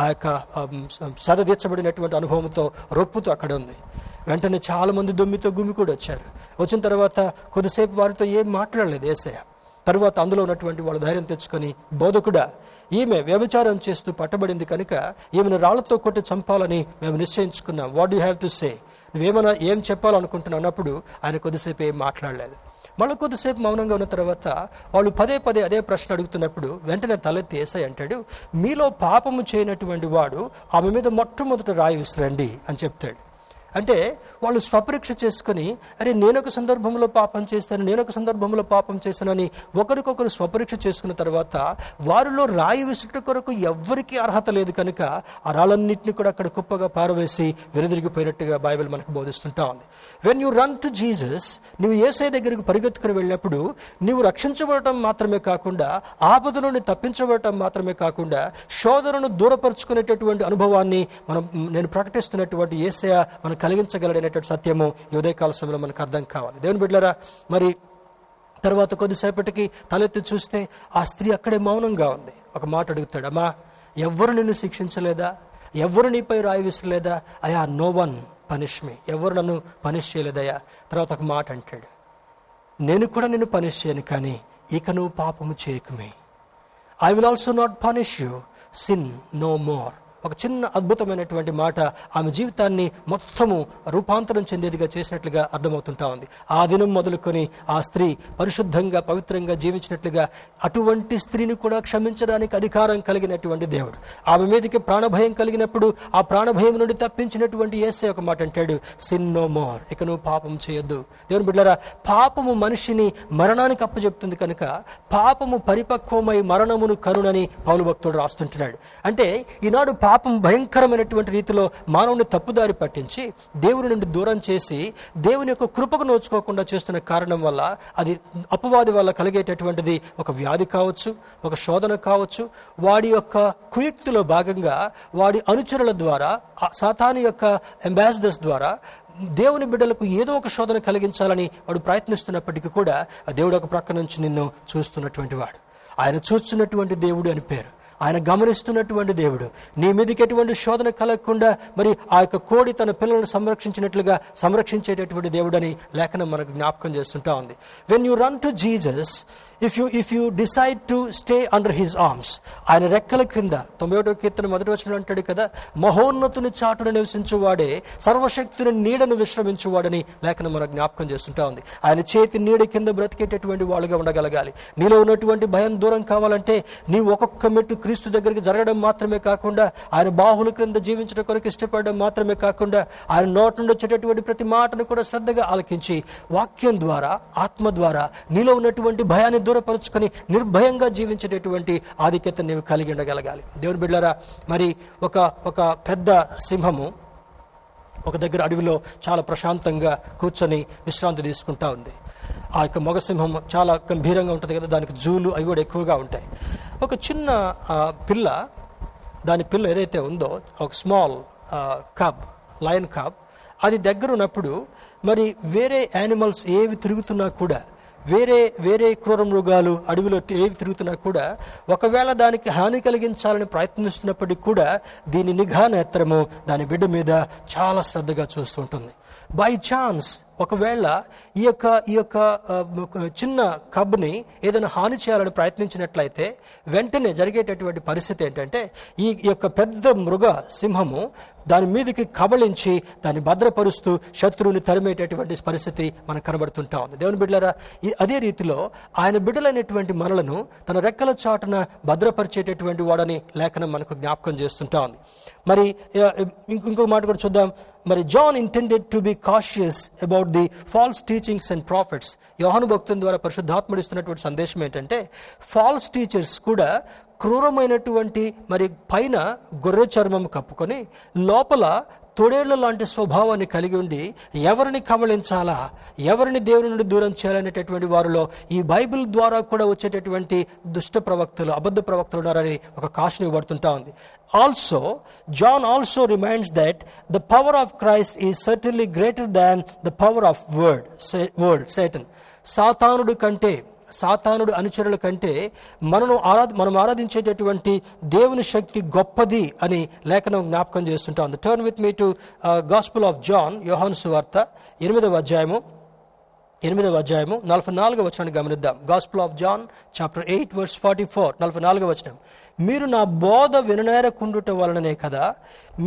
ఆ యొక్క సదదీర్చబడినటువంటి అనుభవంతో రొప్పుతూ అక్కడ ఉంది. వెంటనే చాలామంది దొమ్మితో గుమ్మి కూడా వచ్చారు. వచ్చిన తర్వాత కొద్దిసేపు వారితో ఏం మాట్లాడలేదు యేసయ్య. తర్వాత అందులో ఉన్నటువంటి వాళ్ళు ధైర్యం తెచ్చుకొని, బోధకుడా, ఈమె వ్యభిచారం చేస్తూ పట్టబడింది కనుక ఈమెను రాళ్లతో కొట్టి చంపాలని మేము నిశ్చయించుకున్నాం. What you have to say, నువ్వేమైనా ఏం చెప్పాలనుకుంటున్నావు అన్నప్పుడు ఆయన కొద్దిసేపు ఏం మాట్లాడలేదు. మళ్ళీ కొద్దిసేపు మౌనంగా ఉన్న తర్వాత వాళ్ళు పదే అదే ప్రశ్న అడుగుతున్నప్పుడు వెంటనే తలెత్తి యేసయ్య అంటాడు, మీలో పాపము చేయనటువంటి వాడు ఆమె మీద మొట్టమొదట రాయి విసిరండి అని చెప్తాడు. అంటే వాళ్ళు స్వపరీక్ష చేసుకుని, అరే నేనొక సందర్భంలో పాపం చేశానని ఒకరికొకరు స్వపరీక్ష చేసుకున్న తర్వాత వారిలో రాయి విసుట కొరకు ఎవ్వరికీ అర్హత లేదు కనుక ఆ రాళ్ళన్నింటినీ కూడా అక్కడ కుప్పగా పారవేసి వెనుదిరిగిపోయినట్టుగా బైబిల్ మనకు బోధిస్తుంటా ఉంది. When you run to Jesus, నువ్వు యేసయ్య దగ్గరికి పరిగెత్తుకుని వెళ్ళినప్పుడు నువ్వు రక్షించబడటం మాత్రమే కాకుండా, ఆపద నుండి తప్పించబడటం మాత్రమే కాకుండా, శోధనను దూరపరుచుకునేటటువంటి అనుభవాన్ని నేను ప్రకటిస్తున్నటువంటి యేసయ్య మనకు కలిగించగలడనేటువంటి సత్యము ఈ ఉదయకాల సమయంలో మనకు అర్థం కావాలి. దేవుని బిడ్డలారా, మరి తర్వాత కొద్దిసేపటికి తలెత్తి చూస్తే ఆ స్త్రీ అక్కడే మౌనంగా ఉంది. ఒక మాట అడుగుతాడు, అమ్మా, ఎవరు నిన్ను శిక్షించలేదా? ఎవరు నీపై రాయి విసరలేదా? అయా, నో వన్ పనిష్ మీ, ఎవరు నన్ను పనిష్ చేయలేదయా. తర్వాత ఒక మాట అంటాడు, నేను కూడా నిన్ను పనిష్ చేయను, కానీ ఇక నువ్వు పాపము చేయకుమే. I will also not punish you, sin no more. ఒక చిన్న అద్భుతమైనటువంటి మాట ఆమె జీవితాన్ని మొత్తము రూపాంతరం చెందేదిగా చేసినట్లుగా అర్థమవుతుంటా ఉంది. ఆ దినం మొదలుకొని ఆ స్త్రీ పరిశుద్ధంగా పవిత్రంగా జీవించినట్లుగా అటువంటి స్త్రీని కూడా క్షమించడానికి అధికారం కలిగినటువంటి దేవుడు. ఆమె మీదకి ప్రాణభయం కలిగినప్పుడు ఆ ప్రాణభయం నుండి తప్పించినటువంటి యేసే ఒక మాట అంటాడు, సిన్ నో మోర్, ఇక నువ్వు పాపం చేయొద్దు. దేవుని బిడ్డలారా, పాపము మనిషిని మరణానికి అప్పచెప్తుంది కనుక పాపము పరిపక్వమై మరణమును కనునని పౌలు భక్తుడు రాస్తుంటున్నాడు. అంటే ఈనాడు పాపం భయంకరమైనటువంటి రీతిలో మానవుని తప్పుదారి పట్టించి దేవుని నుండి దూరం చేసి దేవుని యొక్క కృపకు నోచుకోకుండా చేస్తున్న కారణం వల్ల, అది అపవాది వల్ల కలిగేటటువంటిది ఒక వ్యాధి కావచ్చు, ఒక శోధన కావచ్చు. వాడి యొక్క కుయుక్తిలో భాగంగా వాడి అనుచరుల ద్వారా, సాతాను యొక్క అంబాసిడర్స్ ద్వారా దేవుని బిడ్డలకు ఏదో ఒక శోధన కలిగించాలని వాడు ప్రయత్నిస్తున్నప్పటికీ కూడా దేవుడు ఒక ప్రక్క నుంచి నిన్ను చూస్తున్నటువంటి వాడు. ఆయన చూస్తున్నటువంటి దేవుడు అని పేరు. ఆయన గమనిస్తున్నటువంటి దేవుడు. నీ మీదకి ఎటువంటి శోధన కలగకుండా మరి ఆ యొక్క కోడి తన పిల్లలను సంరక్షించినట్లుగా సంరక్షించేటటువంటి దేవుడు అని లేఖనం మనకు జ్ఞాపకం చేస్తుంటా ఉంది. When you run to Jesus, if you decide to stay under his arms, ఆయన రెక్కల క్రింద 91వ కీర్తన మొదటి వచనం అంటాడు కదా, మహోన్నతుని చాటును నివసించువాడే సర్వశక్తుని నీడను విశ్రమించువాడని లేఖనం మనకు జ్ఞాపకం చేస్తుంటా ఉంది. ఆయన చేతి నీడ కింద బ్రతికేటటువంటి వాళ్ళుగా ఉండగలగాలి. నీలో ఉన్నటువంటి భయం దూరం కావాలంటే నీవు ఒక్కొక్క మెట్టు క్రీస్తు దగ్గరికి జరగడం మాత్రమే కాకుండా, ఆయన బాహుల క్రింద జీవించడం కొరకు ఇష్టపడడం మాత్రమే కాకుండా, ఆయన నోటి నుండి వచ్చేటటువంటి ప్రతి మాటను కూడా శ్రద్ధగా ఆలకించి వాక్యం ద్వారా, ఆత్మ ద్వారా నీలో ఉన్నటువంటి భయాన్ని దూరపరుచుకొని నిర్భయంగా జీవించేటటువంటి ఆధిక్యత నీవు కలిగి ఉండగలగాలి. దేవుని బిడ్డలారా, మరి ఒక పెద్ద సింహము ఒక దగ్గర అడవిలో చాలా ప్రశాంతంగా కూర్చొని విశ్రాంతి తీసుకుంటా ఉంది. ఆ యొక్క మగసింహం చాలా గంభీరంగా ఉంటుంది కదా, దానికి జూలు అవి కూడా ఎక్కువగా ఉంటాయి. ఒక చిన్న పిల్ల, దాని పిల్ల ఏదైతే ఉందో, ఒక స్మాల్ కబ్, లయన్ కబ్, అది దగ్గర ఉన్నప్పుడు మరి వేరే యానిమల్స్ ఏవి తిరుగుతున్నా కూడా, వేరే క్రూర మృగాలు అడవిలో ఏవి తిరుగుతున్నా కూడా, ఒకవేళ దానికి హాని కలిగించాలని ప్రయత్నిస్తున్నప్పటికీ కూడా దీని నిఘా నేత్రము దాని బిడ్డ మీద చాలా శ్రద్ధగా చూస్తుంటుంది. బై ఛాన్స్ ఒకవేళ ఈ యొక్క చిన్న కబ్ని ఏదైనా హాని చేయాలని ప్రయత్నించినట్లయితే వెంటనే జరిగేటటువంటి పరిస్థితి ఏంటంటే, ఈ యొక్క పెద్ద మృగ సింహము దాని మీదకి కబళించి దాన్ని భద్రపరుస్తూ శత్రువుని తరిమేటటువంటి పరిస్థితి మనకు కనబడుతుంటా ఉంది. దేవుని బిడ్డలారా, అదే రీతిలో ఆయన బిడ్డలైనటువంటి మనలను తన రెక్కల చాటున భద్రపరిచేటటువంటి వాడని లేఖనం మనకు జ్ఞాపకం చేస్తుంటా ఉంది. మరి ఇంకొక మాట కూడా చూద్దాం. మరి John intended to be cautious about the false teachings and prophets. యోహాను భక్తుని ద్వారా పరిశుద్ధాత్ముడు ఇస్తున్నటువంటి సందేశం ఏంటంటే, ఫాల్స్ టీచర్స్ కూడా క్రూరమైనటువంటి మరి పైన గొర్రె చర్మం కప్పుకొని లోపల తొడేళ్ల లాంటి స్వభావాన్ని కలిగి ఉండి ఎవరిని కబళించాలా, ఎవరిని దేవుని నుండి దూరం చేయాలనేటటువంటి వారిలో ఈ బైబిల్ ద్వారా కూడా వచ్చేటటువంటి దుష్ట ప్రవక్తలు, అబద్ధ ప్రవక్తలు ఉన్నారని ఒక కాషన్ ఇవ్వబడుతుంటా ఉంది. Also John also reminds that the power of Christ is certainly greater than the power of world Satan. సాతానుడు కంటే, సాతానుడు అనుచరుల కంటే మనం ఆరాధించేటటువంటి దేవుని శక్తి గొప్పది అని లేఖనం జ్ఞాపకం చేస్తుంటా ఉంది. Turn with me to gospel of John, యోహాను సువార్త 8వ అధ్యాయము 44వ వచనాన్ని గమనిద్దాం. Gospel of John chapter 8 verse 44, 44వ వచనం. మీరు నా బోధ విననేరకుండుట వలననే కదా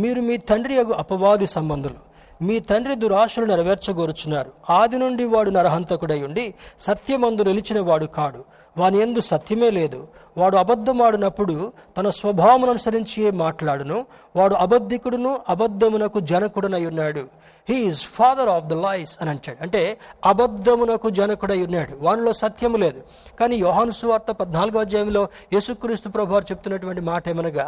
మీరు మీ తండ్రి యొక్క అపవాది సంబంధులు, మీ తండ్రి దురాశలు నెరవేర్చగోరుచున్నారు. ఆది నుండి వాడు నరహంతకుడై ఉండి సత్యమందు నిలిచిన వాడు కాడు, వాని యందు సత్యమే లేదు. వాడు అబద్ధమాడినప్పుడు తన స్వభావమును అనుసరించే మాట్లాడును, వాడు అబద్ధికుడును అబద్ధమునకు జనకుడనై ఉన్నాడు. He is father of the lies అని అంటాడు. అంటే అబద్ధమునకు జనకుడై ఉన్నాడు, వానిలో సత్యము లేదు. కానీ యోహాను సువార్త 14వ అధ్యాయంలో యేసుక్రీస్తు ప్రభువారు చెప్తున్నటువంటి మాట ఏమనగా,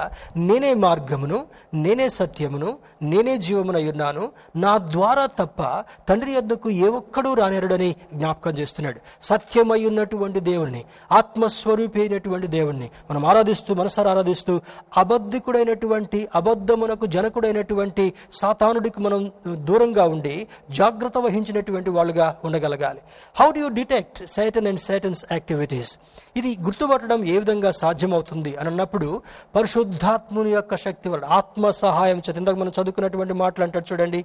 నేనే మార్గమును, నేనే సత్యమును, నేనే జీవమునై ఉన్నాను, నా ద్వారా తప్ప తండ్రి యొద్దకు ఏ ఒక్కడూ రానేరుడని జ్ఞాపకం చేస్తున్నాడు. సత్యమై ఉన్నటువంటి దేవుణ్ణి, ఆత్మస్వరూపి అయినటువంటి దేవుణ్ణి మనం ఆరాధిస్తూ, మనసారా ఆరాధిస్తూ, అబద్ధికుడైనటువంటి, అబద్ధమునకు జనకుడైనటువంటి సాతానుడికి మనం దూరంగా ఉండి జాగ్రత్త వహించినటువంటి వాళ్ళుగా ఉండగలగాలి. How do you detect Satan and Satan's activities? ఇది గుర్తుపట్టడం ఏ విధంగా సాధ్యమవుతుంది అని అన్నప్పుడు, పరిశుద్ధాత్ముని యొక్క శక్తి వల్ల, ఆత్మ సహాయం చేత. ఇందాక మనం చదువుకున్నటువంటి మాటలు అంటారు చూడండి,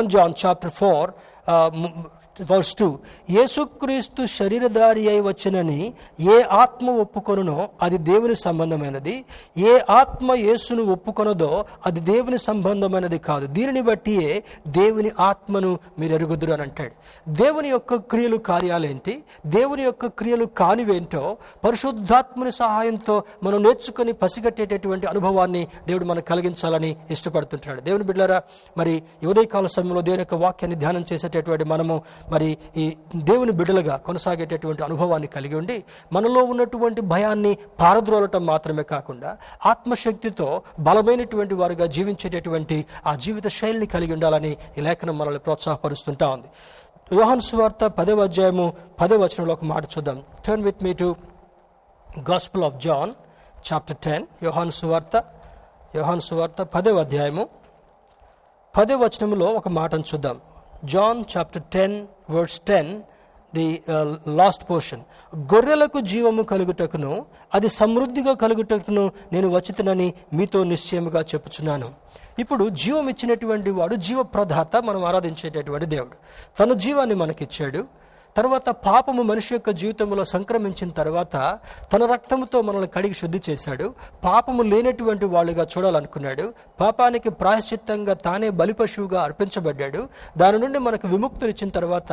1 John chapter 4 వర్స్ 2, యేసుక్రీస్తు శరీరధారి అయి వచ్చినని ఏ ఆత్మ ఒప్పుకొనునో అది దేవుని సంబంధమైనది, ఏ ఆత్మ యేసును ఒప్పుకొనదో అది దేవుని సంబంధమైనది కాదు, దీనిని బట్టియే దేవుని ఆత్మను మీరు ఎరుగుదురు అని అంటాడు. దేవుని యొక్క క్రియలు కార్యాలేంటి, దేవుని యొక్క క్రియలు కానివేంటో పరిశుద్ధాత్మని సహాయంతో మనం నేర్చుకుని పసిగట్టేటటువంటి అనుభవాన్ని దేవుడు మనకు కలిగించాలని ఇష్టపడుతుంటాడు. దేవుని బిడ్డలారా, మరి ఉదయకాల సమయంలో దేవుని యొక్క వాక్యాన్ని ధ్యానం చేసేటటువంటి మనము మరి ఈ దేవుని బిడ్డలుగా కొనసాగేటటువంటి అనుభవాన్ని కలిగి ఉండి మనలో ఉన్నటువంటి భయాన్ని పారద్రోలటం మాత్రమే కాకుండా ఆత్మశక్తితో బలమైనటువంటి వారుగా జీవించేటటువంటి ఆ జీవిత శైలిని కలిగి ఉండాలని ఈ లేఖనం మనల్ని ప్రోత్సాహపరుస్తుంటా ఉంది. యోహాను సువార్త 10వ అధ్యాయము 10వ వచనంలో ఒక మాట చూద్దాం. Turn with me to gospel of John chapter 10, యోహాను సువార్త 10వ అధ్యాయము 10వ వచనంలో ఒక మాటను చూద్దాం. John chapter 10 verse 10, the last portion. గొర్రెలకు జీవము కలుగుటకును అది సమృద్ధిగా కలుగుటకును నేను వచ్చితినని మీతో నిశ్చయముగా చెప్పుచున్నాను. ఇప్పుడు జీవం ఇచ్చినటువంటి వాడు జీవ ప్రదాత, మనం ఆరాధించేటటువంటి దేవుడు తన జీవాన్ని మనకిచ్చాడు. తర్వాత పాపము మనిషి యొక్క జీవితంలో సంక్రమించిన తర్వాత తన రక్తంతో మనల్ని కడిగి శుద్ధి చేశాడు, పాపము లేనటువంటి వాళ్ళుగా చూడాలనుకున్నాడు, పాపానికి ప్రాయశ్చిత్తంగా తానే బలిపశువుగా అర్పించబడ్డాడు. దాని నుండి మనకు విముక్తునిచ్చిన తర్వాత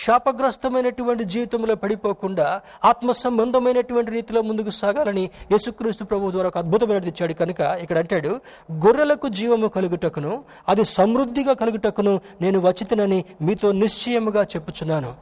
శాపగ్రస్తమైనటువంటి జీవితంలో పడిపోకుండా ఆత్మసంబంధమైనటువంటి రీతిలో ముందుకు సాగాలని యేసుక్రీస్తు ప్రభువు ద్వారా ఒక అద్భుతమైనది ఇచ్చాడు. కనుక ఇక్కడ అంటాడు, గొర్రెలకు జీవము కలుగుటకును అది సమృద్ధిగా కలుగుటకును నేను వచ్చితినని మీతో నిశ్చయముగా చెప్పుచున్నాను.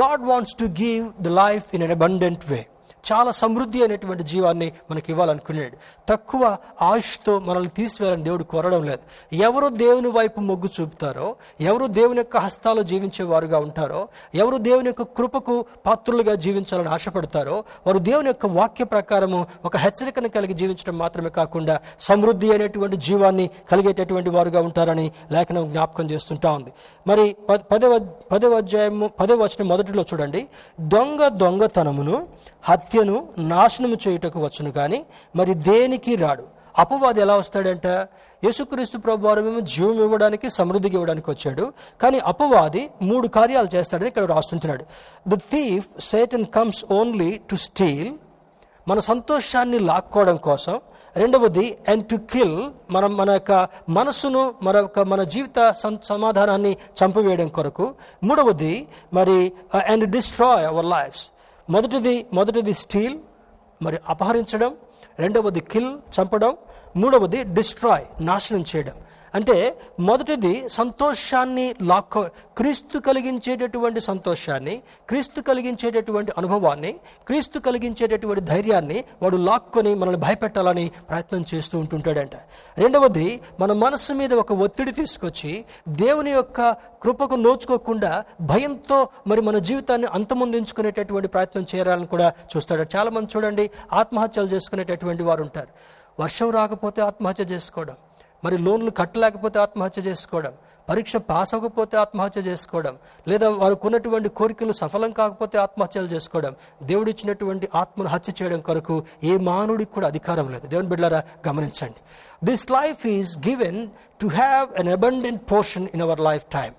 God wants to give the life in an abundant way. చాలా సమృద్ధి అనేటువంటి జీవాన్ని మనకి ఇవ్వాలనుకున్నాడు. తక్కువ ఆయుష్తో మనల్ని తీసివేయాలని దేవుడు కోరడం లేదు. ఎవరు దేవుని వైపు మొగ్గు చూపుతారో, ఎవరు దేవుని యొక్క హస్తాలు జీవించేవారుగా ఉంటారో, ఎవరు దేవుని యొక్క కృపకు పాత్రులుగా జీవించాలని ఆశపడతారో వారు దేవుని యొక్క వాక్య ప్రకారము ఒక హెచ్చరికను కలిగి జీవించడం మాత్రమే కాకుండా సమృద్ధి అనేటువంటి జీవాన్ని కలిగేటటువంటి వారుగా ఉంటారని లేఖనం జ్ఞాపకం చేస్తుంటా ఉంది. మరి 10వ అధ్యాయము 10వ వచనం మొదటిలో చూడండి, దొంగతనమును హత్యను నాశనము చేయుటకు వచ్చును కానీ మరి దేనికి రాడు. అపవాది ఎలా వస్తాడంట, యేసుక్రీస్తు ప్రభువారు మేము జీవం ఇవ్వడానికి సమృద్ధికి ఇవ్వడానికి వచ్చాడు, కానీ అపవాది 3 కార్యాలు చేస్తాడని ఇక్కడ రాస్తుంటున్నాడు. The thief Satan comes only to steal, మన సంతోషాన్ని లాక్కోవడం కోసం. రెండవది అండ్ టు కిల్, మన యొక్క మనసును మన జీవిత సమాధానాన్ని చంపివేయడం కొరకు. మూడవది మరి అండ్ డిస్ట్రాయ్ అవర్ లైఫ్స్. మొదటిది స్టీల్, మరి అపహరించడం, రెండవది కిల్ చంపడం, మూడవది డిస్ట్రాయ్ నాశనం చేయడం. అంటే మొదటిది సంతోషాన్ని లాక్కో, క్రీస్తు కలిగించేటటువంటి సంతోషాన్ని, క్రీస్తు కలిగించేటటువంటి అనుభవాన్ని, క్రీస్తు కలిగించేటటువంటి ధైర్యాన్ని వాడు లాక్కొని మనల్ని భయపెట్టాలని ప్రయత్నం చేస్తూ ఉంటుంటాడంట. రెండవది మన మనసు మీద ఒక ఒత్తిడి తీసుకొచ్చి దేవుని యొక్క కృపకు నోచుకోకుండా భయంతో మరి మన జీవితాన్ని అంతమొందించుకునేటటువంటి ప్రయత్నం చేయాలని కూడా చూస్తాడు. చాలామంది చూడండి ఆత్మహత్యలు చేసుకునేటటువంటి వారు ఉంటారు. వర్షం రాకపోతే ఆత్మహత్య చేసుకోవడం, మరి లోన్లు కట్టలేకపోతే ఆత్మహత్య చేసుకోవడం, పరీక్ష పాస్ అవ్వకపోతే ఆత్మహత్య చేసుకోవడం, లేదా వారికి ఉన్నటువంటి కోరికలు సఫలం కాకపోతే ఆత్మహత్యలు చేసుకోవడం. దేవుడు ఇచ్చినటువంటి ఆత్మను హత్య చేయడం కొరకు ఏ మానవుడికి కూడా అధికారం లేదు. దేవుని బిడ్డలారా గమనించండి, this life is given to have an abundant portion in our life time.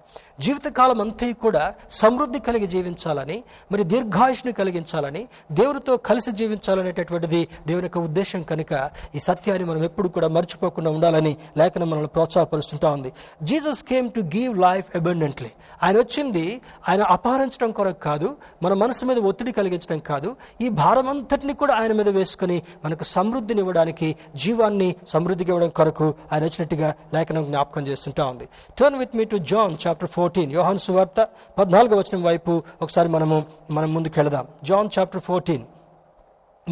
జీవితకాలం అంతా కూడా సమృద్ధి కలిగి జీవించాలని, మరి దీర్ఘాయుష్ని కలిగించాలని, దేవునితో కలిసి జీవించాలనేటటువంటిది దేవుని యొక్క ఉద్దేశం. కనుక ఈ సత్యాన్ని మనం ఎప్పుడు కూడా మర్చిపోకుండా ఉండాలని లేఖనం మనల్ని ప్రోత్సాహపరుస్తుంటా ఉంది. Jesus came to give life abundantly. ఆయన వచ్చింది ఆయన అపహరించడం కొరకు కాదు, మన మనసు మీద ఒత్తిడి కలిగించడం కాదు, ఈ భారం అంతటిని కూడా ఆయన మీద వేసుకుని మనకు సమృద్ధిని ఇవ్వడానికి, జీవాన్ని సమృద్ధికి ఇవ్వడం కొరకు ఆయన వచ్చినట్టుగా లేఖనం జ్ఞాపకం చేస్తుంటా ఉంది. Turn with me to John chapter 14, యోహాను సువార్త 14వ వచనం వైపు ఒకసారి మనం ముందుకెళదాం. జాన్ చాప్టర్ 14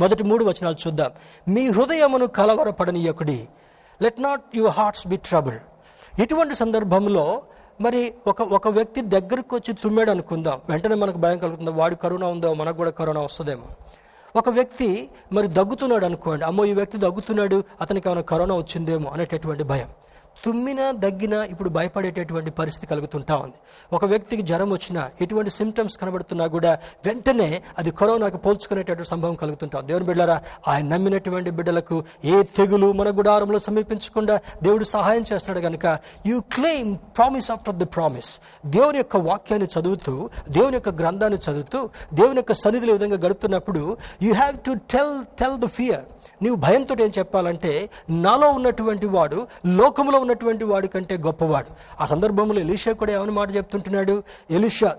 మొదటి 3 వచనాలు చూద్దాం. మీ హృదయమును కలవరపడనీయకుడి, let not your hearts be trouble. ఇటువంటి సందర్భంలో మరి ఒక వ్యక్తి దగ్గరకు వచ్చి తుమ్మాడు అనుకుందాం, వెంటనే మనకు భయం కలుగుతుంది, వాడు కరోనా ఉందో మనకు కూడా కరోనా వస్తుందేమో. ఒక వ్యక్తి మరి దగ్గుతున్నాడు అనుకోండి, అమ్మో ఈ వ్యక్తి దగ్గుతున్నాడు అతనికి ఏమైనా కరోనా వచ్చిందేమో అనేటటువంటి భయం. తుమ్మినా దగ్గినా ఇప్పుడు భయపడేటటువంటి పరిస్థితి కలుగుతుంటా ఉంది. ఒక వ్యక్తికి జ్వరం వచ్చినా ఎటువంటి సిమ్టమ్స్ కనబడుతున్నా కూడా వెంటనే అది కరోనాకు పోల్చుకునేటటువంటి సంభవం కలుగుతుంటా ఉంది. దేవుని బిడ్డలారా, ఆయన నమ్మినటువంటి బిడ్డలకు ఏ తెగులు మన గుడారంలో సమీపించకుండా దేవుడు సహాయం చేస్తున్నాడు కనుక you claim promise after the promise. దేవుని యొక్క వాక్యాన్ని చదువుతూ, దేవుని యొక్క గ్రంథాన్ని చదువుతూ, దేవుని యొక్క సన్నిధిలో విధంగా గడుపుతున్నప్పుడు you have to tell the fear. నీవు భయంతో ఏం చెప్పాలంటే, నాలో ఉన్నటువంటి వాడు లోకంలో ఉన్నటువంటి వాడి కంటే గొప్పవాడు. ఆ సందర్భంలో ఎలీషా కూడా ఏమని మాట చెప్తుంటున్నాడు? ఎలీషా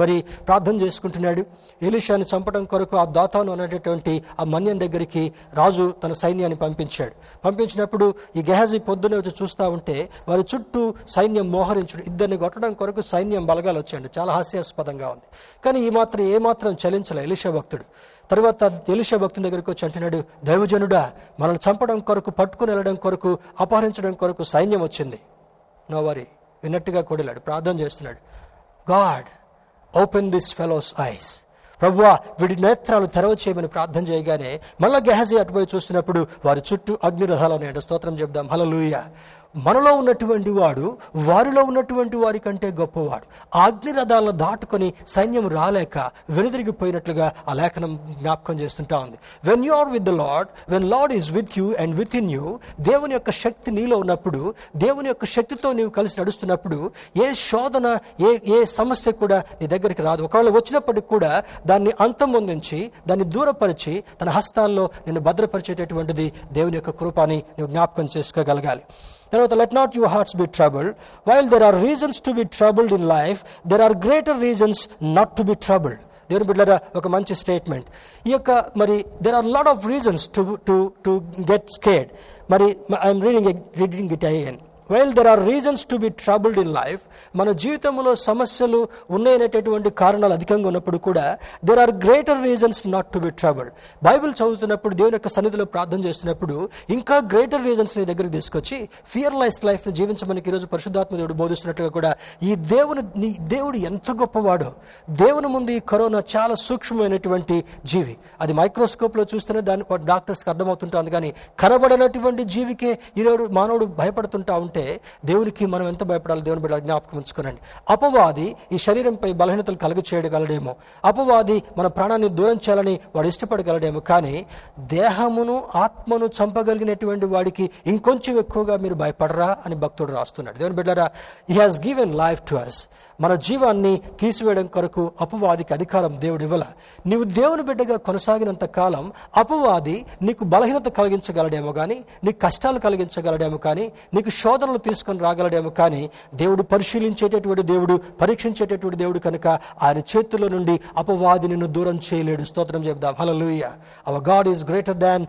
మరి ప్రార్థన చేసుకుంటున్నాడు. ఎలీషాని చంపడం కొరకు ఆ దాతాను అనేటటువంటి ఆ మన్యం దగ్గరికి రాజు తన సైన్యాన్ని పంపించాడు. పంపించినప్పుడు ఈ గెహాజీ పొద్దునే వచ్చి చూస్తూ ఉంటే వారి చుట్టూ సైన్యం మోహరించుడు, ఇద్దరిని కొట్టడం కొరకు సైన్యం బలగాలు వచ్చాడు. చాలా హాస్యాస్పదంగా ఉంది. కానీ ఏమాత్రం చలించలే ఎలీషా భక్తుడు. తర్వాత ఎలీషా భక్తుని దగ్గరికి వచ్చి అంటున్నాడు, దైవజనుడా, మనల్ని చంపడం కొరకు, పట్టుకుని వెళ్ళడం కొరకు, అపహరించడం కొరకు సైన్యం వచ్చింది. నోవరి విన్నట్టుగా కొడిలాడు, ప్రార్థన చేస్తున్నాడు. God open this fellow's eyes. ప్రభువా, వీడి నేత్రాలు తెరవ చేయమని ప్రార్థన చేయగానే మళ్ళా గెహాజీ అటుపోయి చూస్తున్నప్పుడు వారి చుట్టూ అగ్నిరథాలు ఉన్నాయంట. స్తోత్రం చెప్దాం, హల్లెలూయా. మనలో ఉన్నటువంటి వాడు వారిలో ఉన్నటువంటి వారి కంటే గొప్పవాడు. అగ్నిరథాలను దాటుకొని సైన్యం రాలేక వెనుదిరిగిపోయినట్లుగా ఆ లేఖనం జ్ఞాపకం చేస్తుంటా ఉంది. When you are with the lord, when lord is with you and with in you, దేవుని యొక్క శక్తి నీలో ఉన్నప్పుడు, దేవుని యొక్క శక్తితో నీవు కలిసి నడుస్తున్నప్పుడు ఏ శోధన, ఏ సమస్య కూడా నీ దగ్గరికి రాదు. ఒకవేళ వచ్చినప్పటికి కూడా దాన్ని అంతం పొందించి, దాన్ని దూరపరిచి, తన హస్తాల్లో నిన్ను భద్రపరిచేటటువంటిది దేవుని యొక్క కృపాని నువ్వు జ్ఞాపకం చేసుకోగలగాలి. Therefore, let not your hearts be troubled. While there are reasons to be troubled in life, there are greater reasons not to be troubled. దేవుని బిడ్డలారా, ఒక మంచి స్టేట్మెంట్ ఈ యొక్క మరి there are lot of reasons to get scared. మరి I'm reading it again. While there are reasons to be troubled in life, మన జీవితంలో సమస్యలు ఉన్నాయనేటటువంటి కారణాలు అధికంగా ఉన్నప్పుడు కూడా there are greater reasons not to be troubled. Bible చదువుతున్నప్పుడు, దేవుని యొక్క సన్నిధిలో ప్రార్థన చేస్తున్నప్పుడు ఇంకా గ్రేటర్ రీజన్స్ నీ దగ్గరికి తీసుకొచ్చి ఫియర్లెస్ లైఫ్ని జీవించమనికి ఈరోజు పరిశుద్ధాత్మ దేవుడు బోధిస్తున్నట్టుగా కూడా దేవుడు ఎంత గొప్పవాడో, దేవుని ముందు ఈ కరోనా చాలా సూక్ష్మమైనటువంటి జీవి. అది మైక్రోస్కోప్లో చూస్తేనే దాని డాక్టర్స్కి అర్థమవుతుంటుంది. కానీ కనబడనటువంటి జీవికే ఈరోజు మానవుడు భయపడుతుంటా ఉంటే దేవునికి మనం ఎంత భయపడాలి? దేవుని బిడ్డలు జ్ఞాపకం ఉంచుకోనండి. అపవాది ఈ శరీరంపై బలహీనతలు కలుగు చేయగలడేమో, అపవాది మన ప్రాణాన్ని దూరం చేయాలని వాడు ఇష్టపడగలడేమో, కానీ దేహమును ఆత్మను చంపగలిగినటువంటి వాడికి ఇంకొంచెం ఎక్కువగా మీరు భయపడరా అని భక్తుడు రాస్తున్నాడు. దేవుని బిడ్డలారా, he has given life to us. మన జీవాన్ని తీసివేయడం కొరకు అపవాదికి అధికారం దేవుడు ఇవ్వాల. నీవు దేవుని బిడ్డగా కొనసాగినంత కాలం అపవాది నీకు బలహీనత కలిగించగలడేమో కానీ, నీకు కష్టాలు కలిగించగలడేమో కానీ, నీకు శోధనలు తీసుకొని రాగలడేమో కానీ, దేవుడు పరిశీలించేటటువంటి దేవుడు, పరీక్షించేటటువంటి దేవుడు కనుక ఆయన చేతుల్లో నుండి అపవాది నిన్ను దూరం చేయలేడు. స్తోత్రం చెప్దాం, hallelujah. Our God is greater than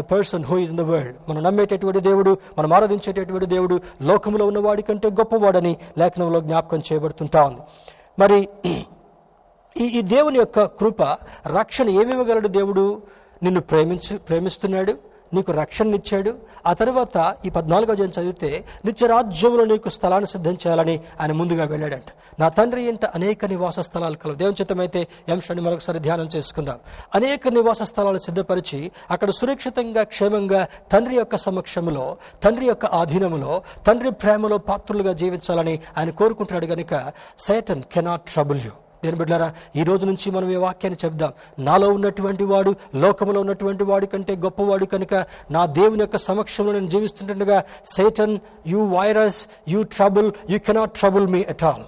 the person who is in the world. మనం నమ్మేటటువంటి దేవుడు, మనం ఆరాధించేటటువంటి దేవుడు లోకంలో ఉన్నవాడి కంటే గొప్పవాడని లేఖనంలో జ్ఞాపకం చేయబడుతుంది. మరి ఈ దేవుని యొక్క కృప, రక్షణ ఏమివ్వగలడు? దేవుడు నిన్ను ప్రేమిస్తున్నాడు, నీకు రక్షణనిచ్చాడు. ఆ తర్వాత ఈ 14వ అధ్యాయం చదివితే, నిత్యరాజ్యంలో నీకు స్థలాన్ని సిద్ధం చేయాలని ఆయన ముందుగా వెళ్ళాడంట. నా తండ్రి ఇంట అనేక నివాస స్థలాలు కలవు. దేవుని చిత్తమైతే అంశాన్ని మరొకసారి ధ్యానం చేసుకుందాం. అనేక నివాస స్థలాలు సిద్ధపరిచి అక్కడ సురక్షితంగా, క్షేమంగా తండ్రి యొక్క సమక్షంలో, తండ్రి యొక్క ఆధీనంలో, తండ్రి ప్రేమలో పాత్రులుగా జీవించాలని ఆయన కోరుకుంటున్నాడు కనుక సాతాన్ కెనాట్ ట్రబుల్ యూ. దేని బిడ్డారా, ఈ రోజు నుంచి మనం ఈ వాక్యాన్ని చెప్దాం. నాలో ఉన్నటువంటి వాడు లోకంలో ఉన్నటువంటి వాడి కంటే గొప్పవాడు కనుక నా దేవుని యొక్క సమక్షంలో నేను జీవిస్తుంటుండగా Satan, you virus, you trouble, you cannot trouble me at all.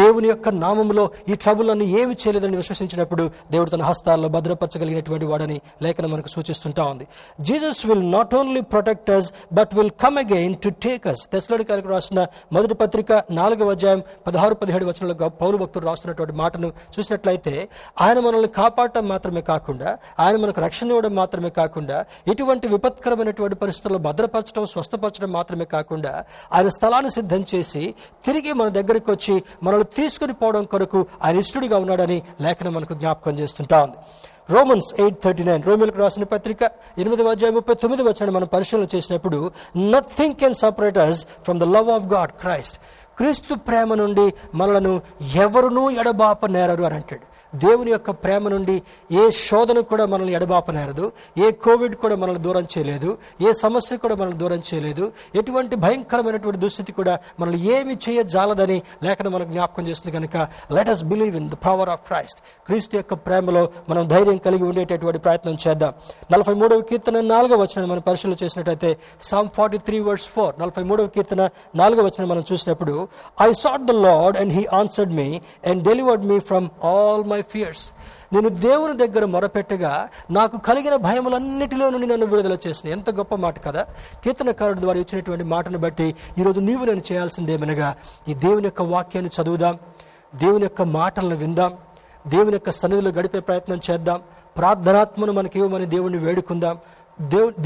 దేవుని యొక్క నామంలో ఈ ట్రబుల్ నన్ను ఏమి చేయలేదని విశ్వసించినప్పుడు దేవుడు తన హస్తాల్లో భద్రపరచగలిగినటువంటి వాడని లేఖనం మనకు సూచిస్తుంటా ఉంది. Jesus will not only protect us but will come again to take us. తెస్సలోనికలకు రాసిన మొదటి పత్రిక 4వ అధ్యాయం 16-17 వచనాలకు పౌలు భక్తుడు రాస్తున్నటువంటి మాటను చూసినట్లయితే, ఆయన మనల్ని కాపాడటం మాత్రమే కాకుండా, ఆయన మనకు రక్షణ ఇవ్వడం మాత్రమే కాకుండా, ఇటువంటి విపత్కరమైనటువంటి పరిస్థితుల్లో భద్రపరచడం, స్వస్థపరచడం మాత్రమే కాకుండా, ఆయన స్థలాన్ని సిద్ధం చేసి తిరిగి మన దగ్గరికి వచ్చి మనల్ని తీసుకుని పోవడం కొరకు ఆయన ఇష్టడిగా ఉన్నాడని లేఖనం మనకు జ్ఞాపకం చేస్తుంటా ఉంది. Romans 8:39, రోమిలకు రాసిన పత్రిక 8వ అధ్యాయం 39వ వచనాన్ని మనం పరిశీలన చేసినప్పుడు, nothing can separate us from the love of God Christ. క్రీస్తు ప్రేమ నుండి మనలను ఎవరునూ ఎడబాప నేరరు అని అంటాడు. దేవుని యొక్క ప్రేమ నుండి ఏ శోధన కూడా మనల్ని ఎడబాపనేరదు, ఏ కోవిడ్ కూడా మనల్ని దూరం చేయలేదు, ఏ సమస్య కూడా మనల్ని దూరం చేయలేదు, ఎటువంటి భయంకరమైనటువంటి దుస్థితి కూడా మనల్ని ఏమి చేయజాలదని లేఖనం మనకు జ్ఞాపకం చేస్తుంది. కనుక let us believe in the power of Christ. క్రీస్తు యొక్క ప్రేమలో మనం ధైర్యం కలిగి ఉండేటటువంటి ప్రయత్నం చేద్దాం. 43వ కీర్తన 4వ వచనం మనం పరిశీలన చేసినట్టయితే Psalm 43:4 43వ కీర్తన 4వ వచనం మనం చూసినప్పుడు I sought the Lord and he answered me and delivered me from all my fears. నేను దేవుని దగ్గర మొరపెట్టగా నాకు కలిగిన భయములన్నిటిలో నుండి నన్ను విడుదల చేసిన. ఎంత గొప్ప మాట కదా. కీర్తనకారుడి ద్వారా ఇచ్చినటువంటి మాటను బట్టి ఈరోజు నీవు నేను చేయాల్సిందేమనగా ఈ దేవుని యొక్క వాక్యాన్ని చదువుదాం, దేవుని యొక్క మాటలను విందాం, దేవుని యొక్క సన్నిధిలో గడిపే ప్రయత్నం చేద్దాం, ప్రార్థనాత్మను మనకి ఇవ్వమని దేవుణ్ణి వేడుకుందాం.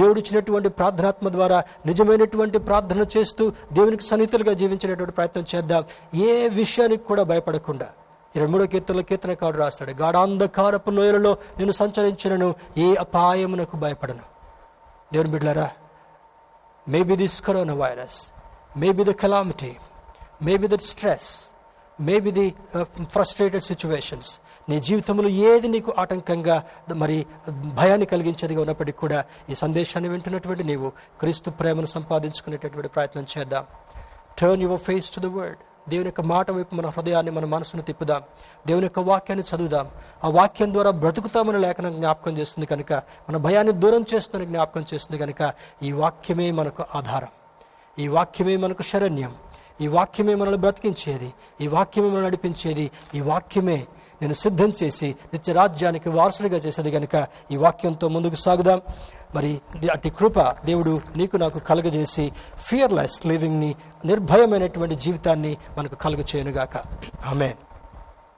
దేవుడిచ్చినటువంటి ప్రార్థనాత్మ ద్వారా నిజమైనటువంటి ప్రార్థన చేస్తూ దేవునికి సన్నిహితులుగా జీవించేటటువంటి ప్రయత్నం చేద్దాం. ఏ విషయానికి కూడా భయపడకుండా 23వ కీర్తనకారుడు రాస్తాడు, గాఢాంధకారపు లోయలలో నేను సంచరించినను ఏ అపాయమునకు భయపడను. దేవుని బిడ్డలారా, maybe this corona virus, maybe the calamity, maybe the stress, maybe the frustrated situations, నీ జీవితంలో ఏది నీకు ఆటంకంగా మరి భయాన్ని కలిగించేదిగా ఉన్నప్పటికీ కూడా ఈ సందేశాన్ని వింటున్నటువంటి నీవు క్రీస్తు ప్రేమను సంపాదించుకునేటటువంటి ప్రయత్నం చేద్దాం. Turn your face to the word. దేవుని యొక్క మాట వైపు మన హృదయాన్ని, మన మనసును తిప్పుదాం, దేవుని యొక్క వాక్యాన్ని చదువుదాం. ఆ వాక్యం ద్వారా బ్రతుకుతామని లేఖనం జ్ఞాపకం చేస్తుంది కనుక, మన భయాన్ని దూరం చేస్తుందని జ్ఞాపకం చేస్తుంది కనుక, ఈ వాక్యమే మనకు ఆధారం, ఈ వాక్యమే మనకు శరణ్యం, ఈ వాక్యమే మనల్ని బ్రతికించేది, ఈ వాక్యమే మనల్ని నడిపించేది, ఈ వాక్యమే నేను సిద్ధం చేసి నిత్య రాజ్యానికి వారసుడిగా చేసేది కనుక ఈ వాక్యంతో ముందుకు సాగుదాం. మరి అట్టి కృప దేవుడు నీకు నాకు కలుగజేసి ఫియర్లెస్ లివింగ్ని, నిర్భయమైనటువంటి జీవితాన్ని మనకు కలుగ చేయనుగాక. ఆమేన్.